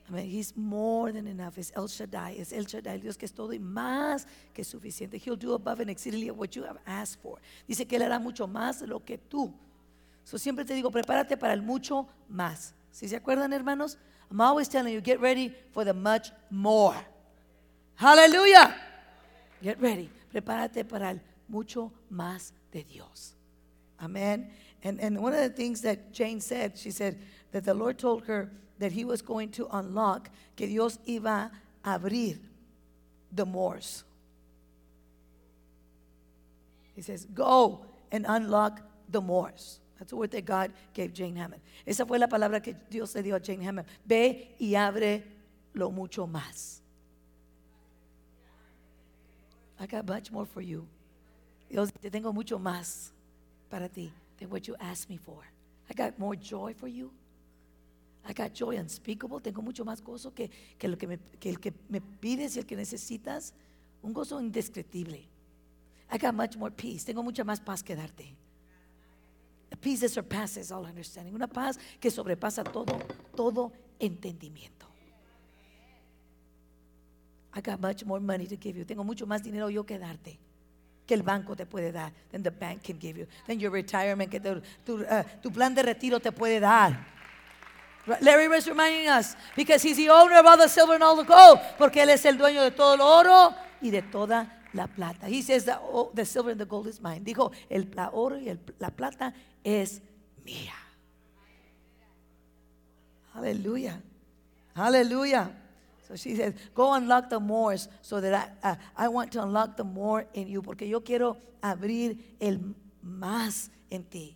I mean, He's more than enough. It's El Shaddai. It's El Shaddai, el Dios que es todo y más que suficiente. He'll do above and exceedingly of what you have asked for. Dice que Él hará mucho más lo que tú. So siempre te digo, prepárate para el mucho más. ¿Sí se acuerdan, hermanos? I'm always telling you, get ready for the much more. Hallelujah. Get ready. Prepárate para el mucho más de Dios. Amen. And one of the things that Jane said, she said that the Lord told her that He was going to unlock, que Dios iba a abrir. the Moors. He says, go and unlock the Moors. That's the word that God gave Jane Hammond. Esa fue la palabra que Dios le dio a Jane Hammond. Ve y abre lo mucho más. I got much more for you. Dios, te tengo mucho más para ti than what you asked me for. I got more joy for you. I got joy unspeakable. Tengo mucho más gozo que el que me pides y el que necesitas. Un gozo indescriptible. I got much more peace. Tengo mucha más paz que darte. A peace that surpasses all understanding. Una paz que sobrepasa todo entendimiento. I got much more money to give you. Tengo mucho más dinero yo que darte. Que el banco te puede dar. Than the bank can give you. Than your retirement. Que tu plan de retiro te puede dar. Larry was reminding us, because he's the owner of all the silver and all the gold, porque él es el dueño de todo el oro y de toda la plata. He says that the silver and the gold is mine. Dijo, el oro y la plata es mía. Hallelujah. Hallelujah. So she says, go unlock the Moors, so that I want to unlock the more in you, porque yo quiero abrir el más en ti.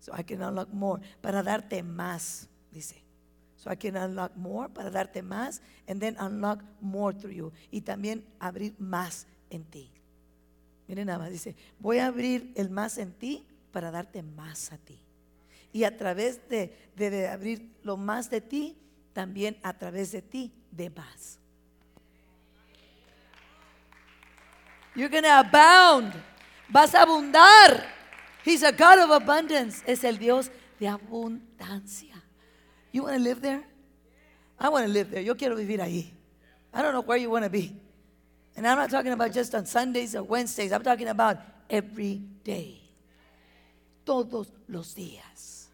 So I can unlock more, para darte más. Dice, so I can unlock more, para darte más, and then unlock more through you. Y también abrir más en ti. Miren nada más, dice, voy a abrir el más en ti para darte más a ti. Y a través de abrir lo más de ti, también a través de ti, de más. You're going to abound. Vas a abundar. He's a God of abundance. Es el Dios de abundancia. You want to live there? I want to live there. Yo quiero vivir ahí. I don't know where you want to be. And I'm not talking about just on Sundays or Wednesdays. I'm talking about every day. Todos los días.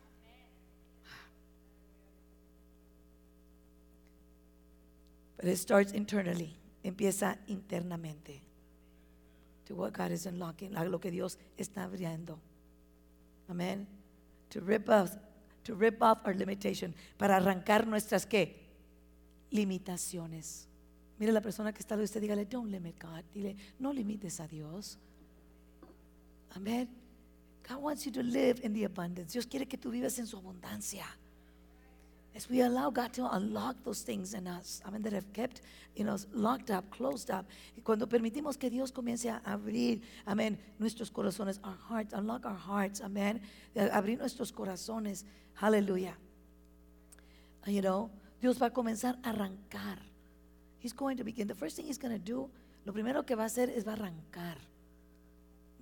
But it starts internally. Empieza internamente. To what God is unlocking. A lo que Dios está abriendo. Amen. To rip off our limitation, para arrancar nuestras, ¿qué? Limitaciones. Mire la persona que está de usted, dígale, don't limit God. Dile, no limites a Dios. Amén. God wants you to live in the abundance. Dios quiere que tú vivas en su abundancia. As we allow God to unlock those things in us, amen, that have kept, locked up, closed up. Cuando permitimos que Dios comience a abrir, amen, nuestros corazones, our hearts, unlock our hearts, amen, abrir nuestros corazones, hallelujah. Dios va a comenzar a arrancar. He's going to begin. The first thing he's going to do, lo primero que va a hacer es va a arrancar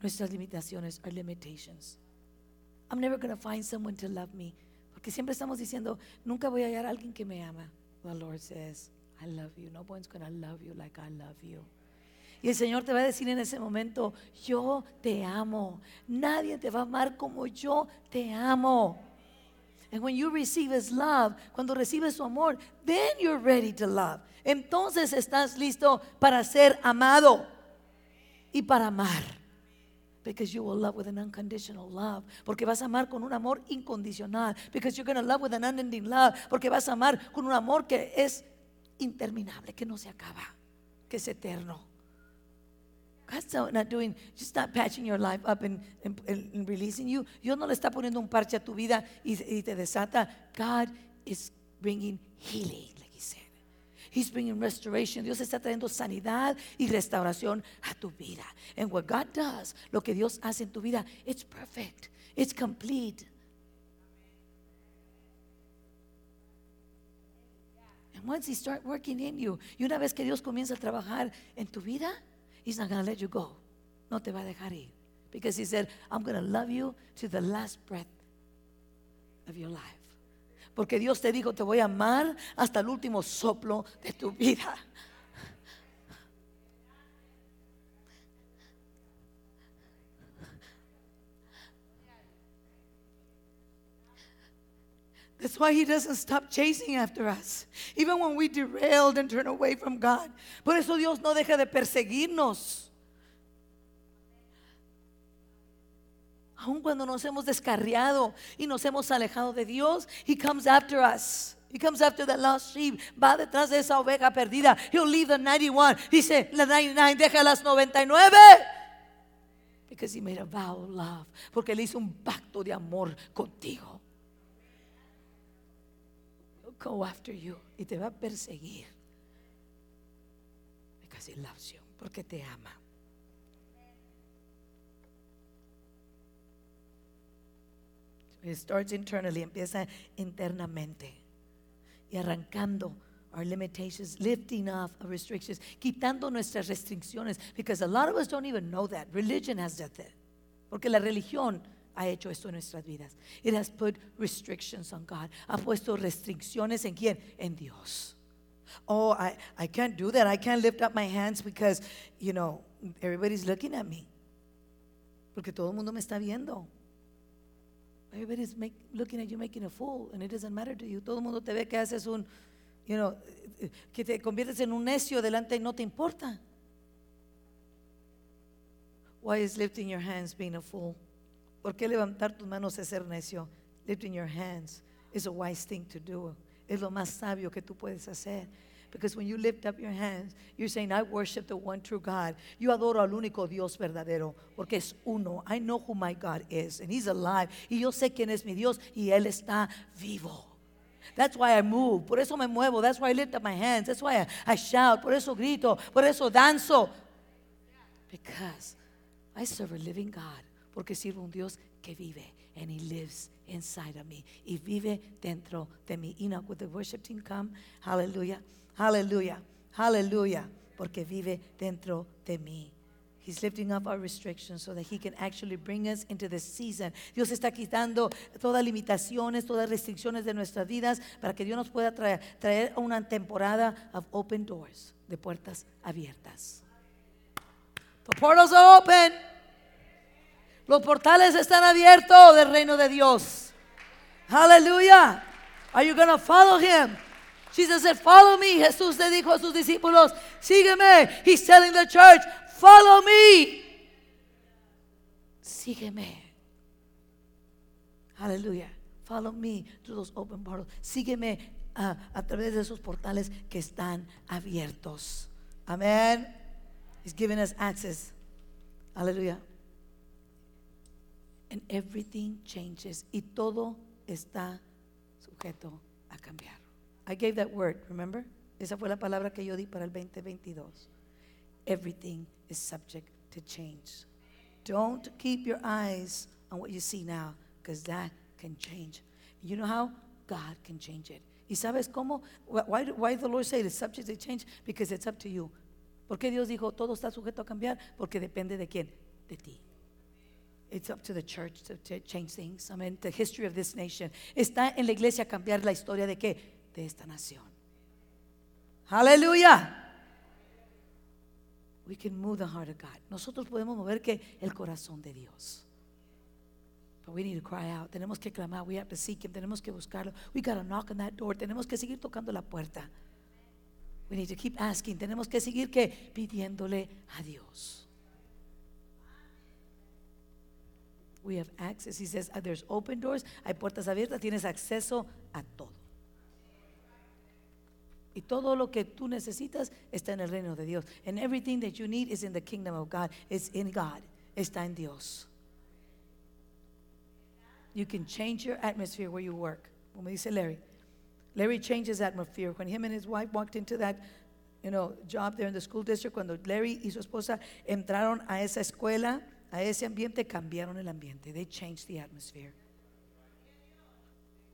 nuestras limitaciones, our limitations. I'm never going to find someone to love me. Que siempre estamos diciendo, nunca voy a hallar a alguien que me ama. The Lord says, I love you. No one's going to love you like I love you. Y el Señor te va a decir en ese momento, yo te amo. Nadie te va a amar como yo te amo. And when you receive His love, cuando recibes su amor, then you're ready to love. Entonces estás listo para ser amado y para amar. Because you will love with an unconditional love. Porque vas a amar con un amor incondicional. Because you're going to love with an unending love. Porque vas a amar con un amor que es interminable, que no se acaba, que es eterno. God's not doing, just not patching your life up and releasing you. Dios no le está poniendo un parche a tu vida y te desata. God is bringing healing, like He said. He's bringing restoration. Dios está trayendo sanidad y restauración a tu vida. And what God does, lo que Dios hace en tu vida, it's perfect. It's complete. And once He starts working in you, y una vez que Dios comienza a trabajar en tu vida, He's not going to let you go. No te va a dejar ir. Because He said, I'm going to love you to the last breath of your life. Porque Dios te dijo, te voy a amar hasta el último soplo de tu vida. That's why He doesn't stop chasing after us, even when we derailed and turn away from God. Por eso Dios no deja de perseguirnos. Aun cuando nos hemos descarriado y nos hemos alejado de Dios, He comes after us. He comes after that lost sheep. Va detrás de esa oveja perdida. He'll leave the 91. Dice, la 99, deja las 99. Because he made a vow of love. Porque él hizo un pacto de amor contigo. He'll go after you. Y te va a perseguir. Because he loves you. Porque te ama. It starts internally, empieza internamente. Y arrancando our limitations, lifting off our restrictions, quitando nuestras restricciones, because a lot of us don't even know that. Religion has done that. Porque la religión ha hecho esto en nuestras vidas. It has put restrictions on God. Ha puesto restricciones en quién? En Dios. Oh, I can't do that. I can't lift up my hands because, you know, everybody's looking at me. Porque todo el mundo me está viendo. Everybody's looking at you, making a fool, and it doesn't matter to you. Todo el mundo te ve que haces un, you know, que te conviertes en un necio delante y no te importa. Why is lifting your hands being a fool? ¿Por qué levantar tus manos es ser necio? Lifting your hands is a wise thing to do. Es lo más sabio que tú puedes hacer. Because when you lift up your hands, you're saying, I worship the one true God. Yo adoro al único Dios verdadero, porque es uno. I know who my God is, and He's alive. Y yo sé quién es mi Dios, y Él está vivo. That's why I move. Por eso me muevo. That's why I lift up my hands. That's why I shout. Por eso grito. Por eso danzo. Because I serve a living God. Porque sirvo un Dios que vive, and He lives inside of me. Y vive dentro de mí. You know, would the worship team come? Hallelujah. Hallelujah, hallelujah, porque vive dentro de mí. He's lifting up our restrictions so that He can actually bring us into the season. Dios está quitando todas limitaciones, todas restricciones de nuestras vidas para que Dios nos pueda traer una temporada of open doors, de puertas abiertas. The portals are open. Los portales están abiertos del reino de Dios. Hallelujah. Are you going to follow Him? Jesus said, follow me. Jesús le dijo a sus discípulos, sígueme. He's telling the church, follow me. Sígueme. Hallelujah. Follow me through those open portals. Sígueme a través de esos portales que están abiertos. Amen. He's giving us access. Hallelujah. And everything changes. Y todo está sujeto a cambiar. I gave that word, remember? Esa fue la palabra que yo di para el 2022. Everything is subject to change. Don't keep your eyes on what you see now, because that can change. You know how? God can change it. ¿Y sabes cómo? Why the Lord said it's subject to change? Because it's up to you. ¿Por qué Dios dijo todo está sujeto a cambiar? Porque depende de quién? De ti. It's up to the church to change things. I mean, the history of this nation. Está en la iglesia cambiar la historia de qué? De esta nación. Hallelujah. We can move the heart of God. Nosotros podemos mover que el corazón de Dios. But we need to cry out. Tenemos que clamar. We have to seek Him. Tenemos que buscarlo. We got to knock on that door. Tenemos que seguir tocando la puerta. We need to keep asking. Tenemos que seguir pidiéndole a Dios. We have access. He says, there's open doors. Hay puertas abiertas. Tienes acceso a todo. Y todo lo que tú necesitas está en el reino de Dios. And everything that you need is in the kingdom of God. It's in God. Está en Dios. You can change your atmosphere where you work. Como dice Larry. Larry changed his atmosphere. When him and his wife walked into that, you know, job there in the school district, cuando Larry y su esposa entraron a esa escuela, a ese ambiente, cambiaron el ambiente. They changed the atmosphere.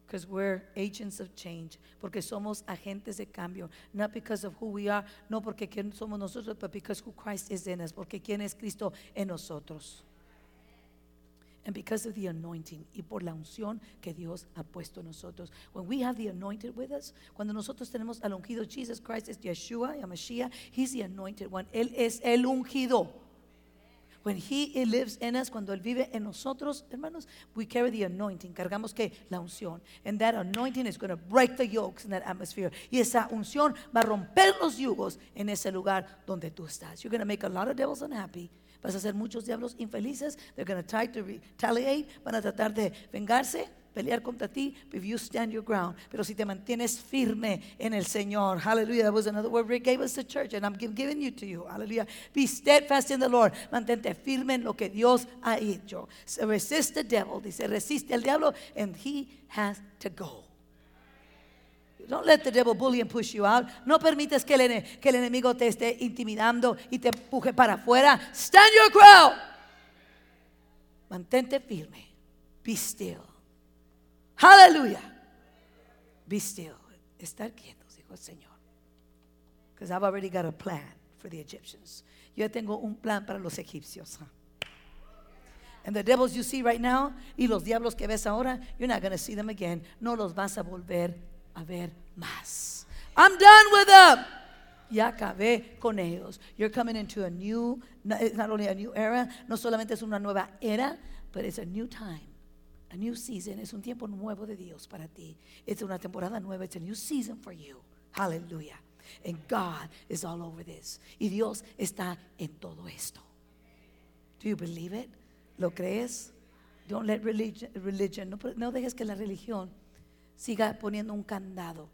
Because we're agents of change. Porque somos agentes de cambio. Not because of who we are. No porque quién somos nosotros. But because who Christ is in us. Porque quién es Cristo en nosotros. And because of the anointing. Y por la unción que Dios ha puesto en nosotros. When we have the anointed with us. Cuando nosotros tenemos al ungido. Jesus Christ is Yeshua, Mashiach. He's the anointed one. Él es el ungido. When He lives in us, cuando Él vive en nosotros, hermanos, we carry the anointing. Cargamos que la unción. And that anointing is going to break the yokes in that atmosphere. Y esa unción va a romper los yugos en ese lugar donde tú estás. You're going to make a lot of devils unhappy. Vas a hacer muchos diablos infelices. They're going to try to retaliate. Van a tratar de vengarse. pelear contra ti if you stand your ground. Pero si te mantienes firme en el Señor. Hallelujah. That was another word Rick gave us to church, and I'm giving you to you. Hallelujah. Be steadfast in the Lord. Mantente firme en lo que Dios ha hecho. So resist the devil. Dice, resiste al diablo, and he has to go. Don't let the devil bully and push you out. No permites que el enemigo te esté intimidando y te empuje para afuera. Stand your ground. Mantente firme. Be still. Hallelujah. Be still. Estar quietos, dijo el Señor. Because I've already got a plan for the Egyptians. Yo tengo un plan para los egipcios. And the devils you see right now, y los diablos que ves ahora, you're not going to see them again. No los vas a volver a ver más. I'm done with them. Ya acabé con ellos. You're coming into a new, it's not only a new era, no solamente es una nueva era, but it's a new time, a new season. Es un tiempo nuevo de Dios para ti. Es una temporada nueva. It's a new season for you. Hallelujah. And God is all over this. Y Dios está en todo esto. Do you believe it? ¿Lo crees? Don't let religion, no dejes que la religión siga poniendo un candado,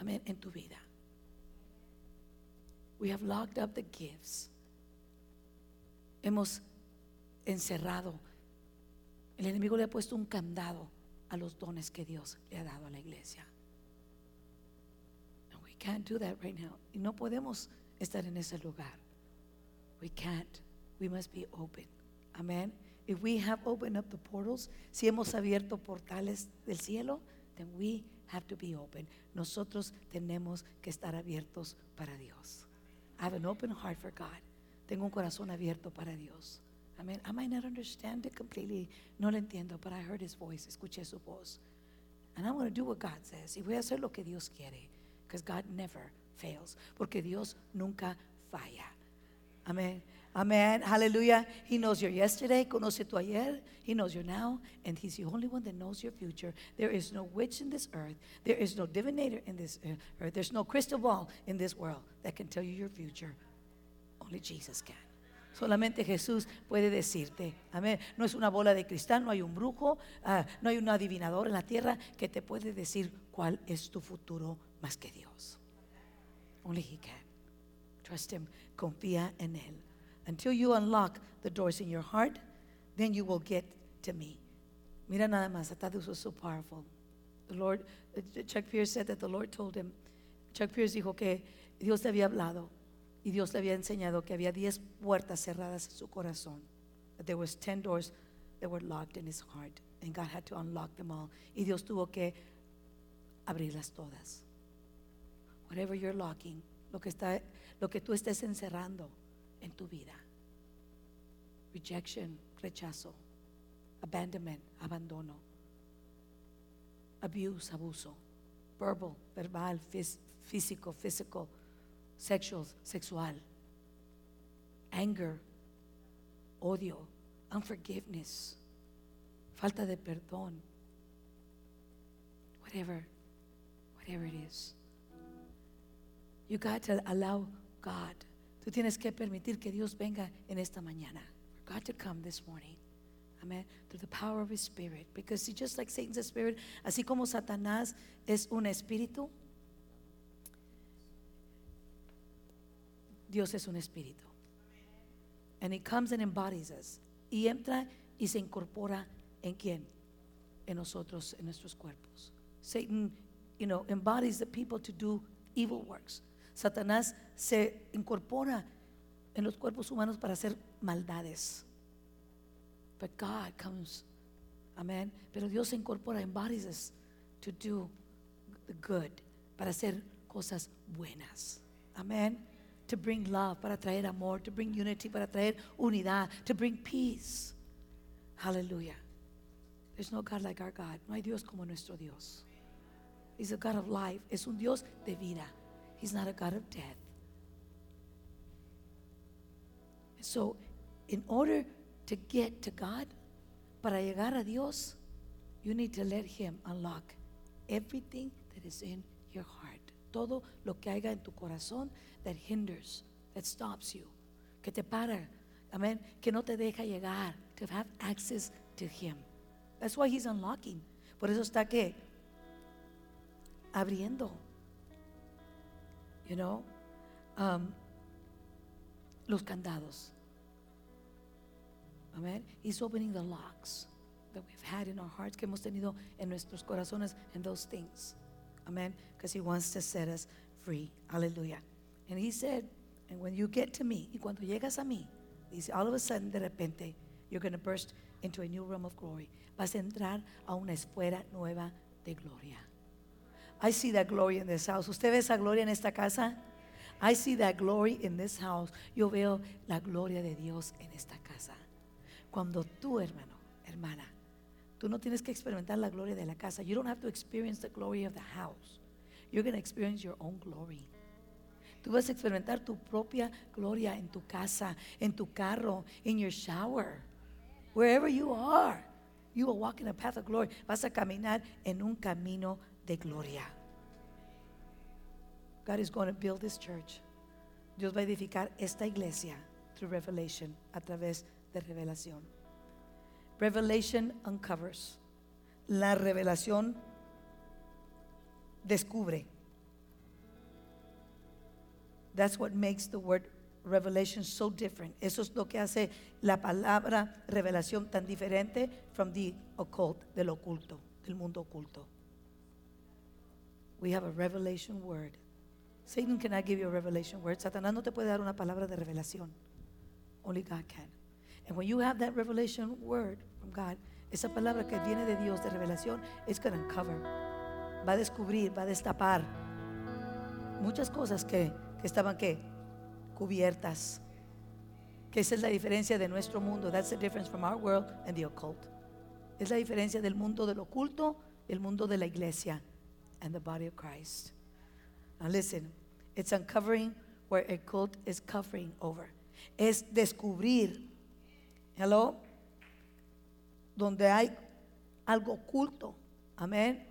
amén, en tu vida. We have locked up the gifts. Hemos encerrado. El enemigo le ha puesto un candado a los dones que Dios le ha dado a la iglesia. And we can't do that right now. Y no podemos estar en ese lugar. We can't. We must be open. Amén. If we have opened up the portals, si hemos abierto portales del cielo, then we have to be open. Nosotros tenemos que estar abiertos para Dios. I have an open heart for God. Tengo un corazón abierto para Dios. I mean, I might not understand it completely. No lo entiendo, but I heard His voice. Escuché su voz. And I'm going to do what God says. Y voy a hacer lo que Dios quiere. Because God never fails. Porque Dios nunca falla. Amén. Amen. Hallelujah. He knows your yesterday. Conoce tu ayer. He knows your now. And He's the only one that knows your future. There is no witch in this earth. There is no divinator in this earth. There's no crystal ball in this world that can tell you your future. Only Jesus can. Solamente Jesús puede decirte. Amén. No es una bola de cristal. No hay un brujo. No hay un adivinador en la tierra que te puede decir cuál es tu futuro más que Dios. Only He can. Trust Him. Confía en Él. Until you unlock the doors in your heart, then you will get to me. Mira nada más, I thought this was so powerful. The Lord, Chuck Pierce said that the Lord told him, Chuck Pierce dijo que Dios le había hablado y Dios le había enseñado que había 10 puertas cerradas en su corazón. That there was 10 doors that were locked in his heart, and God had to unlock them all. Y Dios tuvo que abrirlas todas. Whatever you're locking, lo que tú estés encerrando en tu vida. Rejection, rechazo. Abandonment, abandono. Abuse, abuso. Verbal, verbal. Físico, physical. Sexual, sexual. Anger, odio. Unforgiveness, falta de perdón. Whatever it is. You got to allow God. Tú tienes que permitir que Dios venga en esta mañana. For God to come this morning. Amen. Through the power of His Spirit. Because see, just like Satan's a spirit, así como Satanás es un espíritu, Dios es un espíritu. And He comes and embodies us. Y entra y se incorpora en quién? En nosotros, en nuestros cuerpos. Satan, embodies the people to do evil works. Satanás se incorpora en los cuerpos humanos para hacer maldades. But God comes, amen. Pero Dios se incorpora, embodies us to do the good, para hacer cosas buenas, amen. To bring love, para traer amor, to bring unity, para traer unidad, to bring peace. Hallelujah. There's no God like our God. No hay Dios como nuestro Dios. He's a God of life. Es un Dios de vida. He's not a God of death. So, in order to get to God, para llegar a Dios, you need to let Him unlock everything that is in your heart. Todo lo que haya en tu corazón that hinders, that stops you, que te para, amen, que no te deja llegar, to have access to Him. That's why he's unlocking. Por eso está que abriendo. You know, los candados. Amen. He's opening the locks that we've had in our hearts, que hemos tenido en nuestros corazones, and those things. Amen. Because he wants to set us free. Hallelujah. And he said, and when you get to me, y cuando llegas a mí, dice, all of a sudden, de repente, you're going to burst into a new realm of glory. Vas a entrar a una esfera nueva de gloria. I see that glory in this house. ¿Usted ve esa gloria en esta casa? I see that glory in this house. Yo veo la gloria de Dios en esta casa. Cuando tú, hermano, hermana, tú no tienes que experimentar la gloria de la casa. You don't have to experience the glory of the house. You're going to experience your own glory. Tú vas a experimentar tu propia gloria en tu casa, en tu carro, in your shower. Wherever you are, you will walk in a path of glory. Vas a caminar en un camino de gloria. God is going to build this church. Dios va a edificar esta iglesia through revelation, a través de revelación. Revelation uncovers. La revelación descubre. That's what makes the word revelation so different. Eso es lo que hace la palabra revelación tan diferente from the occult, del oculto, del mundo oculto. We have a revelation word. Satan cannot give you a revelation word. Satanás no te puede dar una palabra de revelación. Only God can. And when you have that revelation word from God, esa palabra que viene de Dios de revelación, it's going to uncover. Va a descubrir, va a destapar muchas cosas que estaban ¿qué? Cubiertas. Que esa es la diferencia de nuestro mundo. That's the difference from our world and the occult. Es la diferencia del mundo del oculto, el mundo de la iglesia and the body of Christ. Now listen, it's uncovering where a cult is covering over. Es descubrir, hello, donde hay algo oculto. Amén,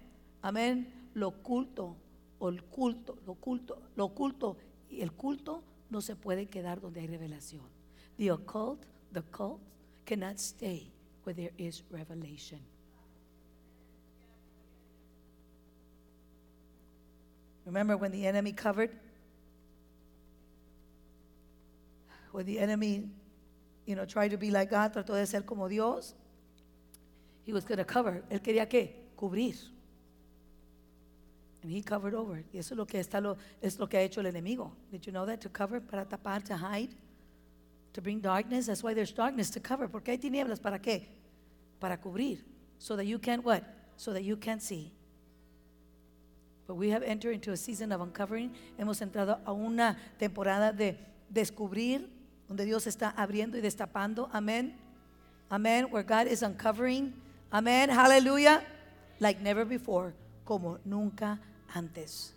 amén. Lo oculto, o el culto, lo oculto, lo oculto. Y el culto no se puede quedar donde hay revelación. The occult, the cult cannot stay where there is revelation. Remember when the enemy covered? When the enemy, you know, tried to be like God, trató de ser como Dios. He was going to cover. Él quería ¿qué? Cubrir. And he covered over. Y eso es lo que es lo que ha hecho el enemigo. Did you know that? To cover, para tapar, to hide, to bring darkness. That's why there's darkness, to cover. Porque hay tinieblas, ¿para qué? Para cubrir. So that you can't what? So that you can't see. But we have entered into a season of uncovering. Hemos entrado a una temporada de descubrir, donde Dios está abriendo y destapando. Amén. Amén. Where God is uncovering. Amén. Hallelujah. Like never before, como nunca antes.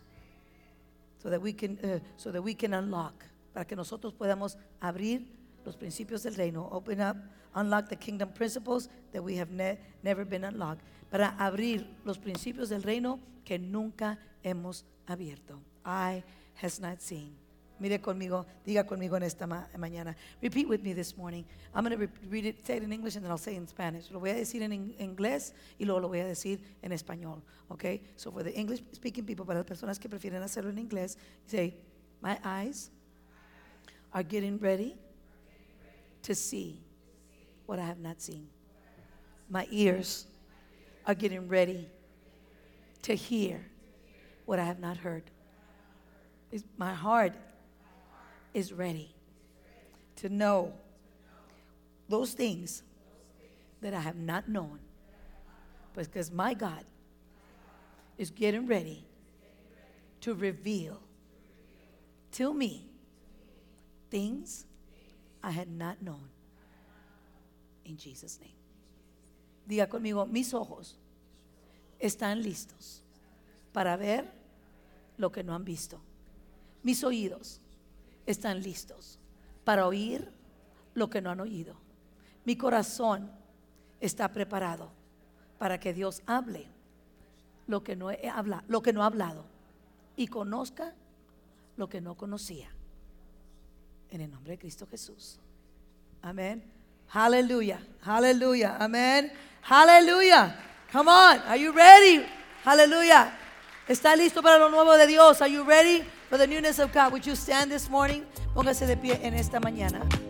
So that we can unlock. Para que nosotros podamos abrir los principios del reino. Open up, unlock the kingdom principles that we have never been unlocked. Para abrir los principios del reino que nunca hemos abierto. Eye has not seen. Mire conmigo, diga conmigo en esta mañana. Repeat with me this morning. I'm going to read it, say it in English, and then I'll say it in Spanish. Lo voy a decir en inglés y luego lo voy a decir en español. Okay? So for the English speaking people, para las personas que prefieren hacerlo en inglés, say, my eyes are getting ready to see what I have not seen. My ears are getting ready to hear what I have not heard. My heart is ready to know those things that I have not known, because my God is getting ready to reveal to me things I had not known, in Jesus' name. Diga conmigo, mis ojos están listos para ver lo que no han visto. Mis oídos están listos para oír lo que no han oído. Mi corazón está preparado para que Dios hable lo que no ha hablado y conozca lo que no conocía. En el nombre de Cristo Jesús. Amén. Hallelujah. Hallelujah. Amen. Hallelujah. Come on. Are you ready? Hallelujah. ¿Está listo para lo nuevo de Dios? Are you ready for the newness of God? Would you stand this morning? Póngase de pie en esta mañana.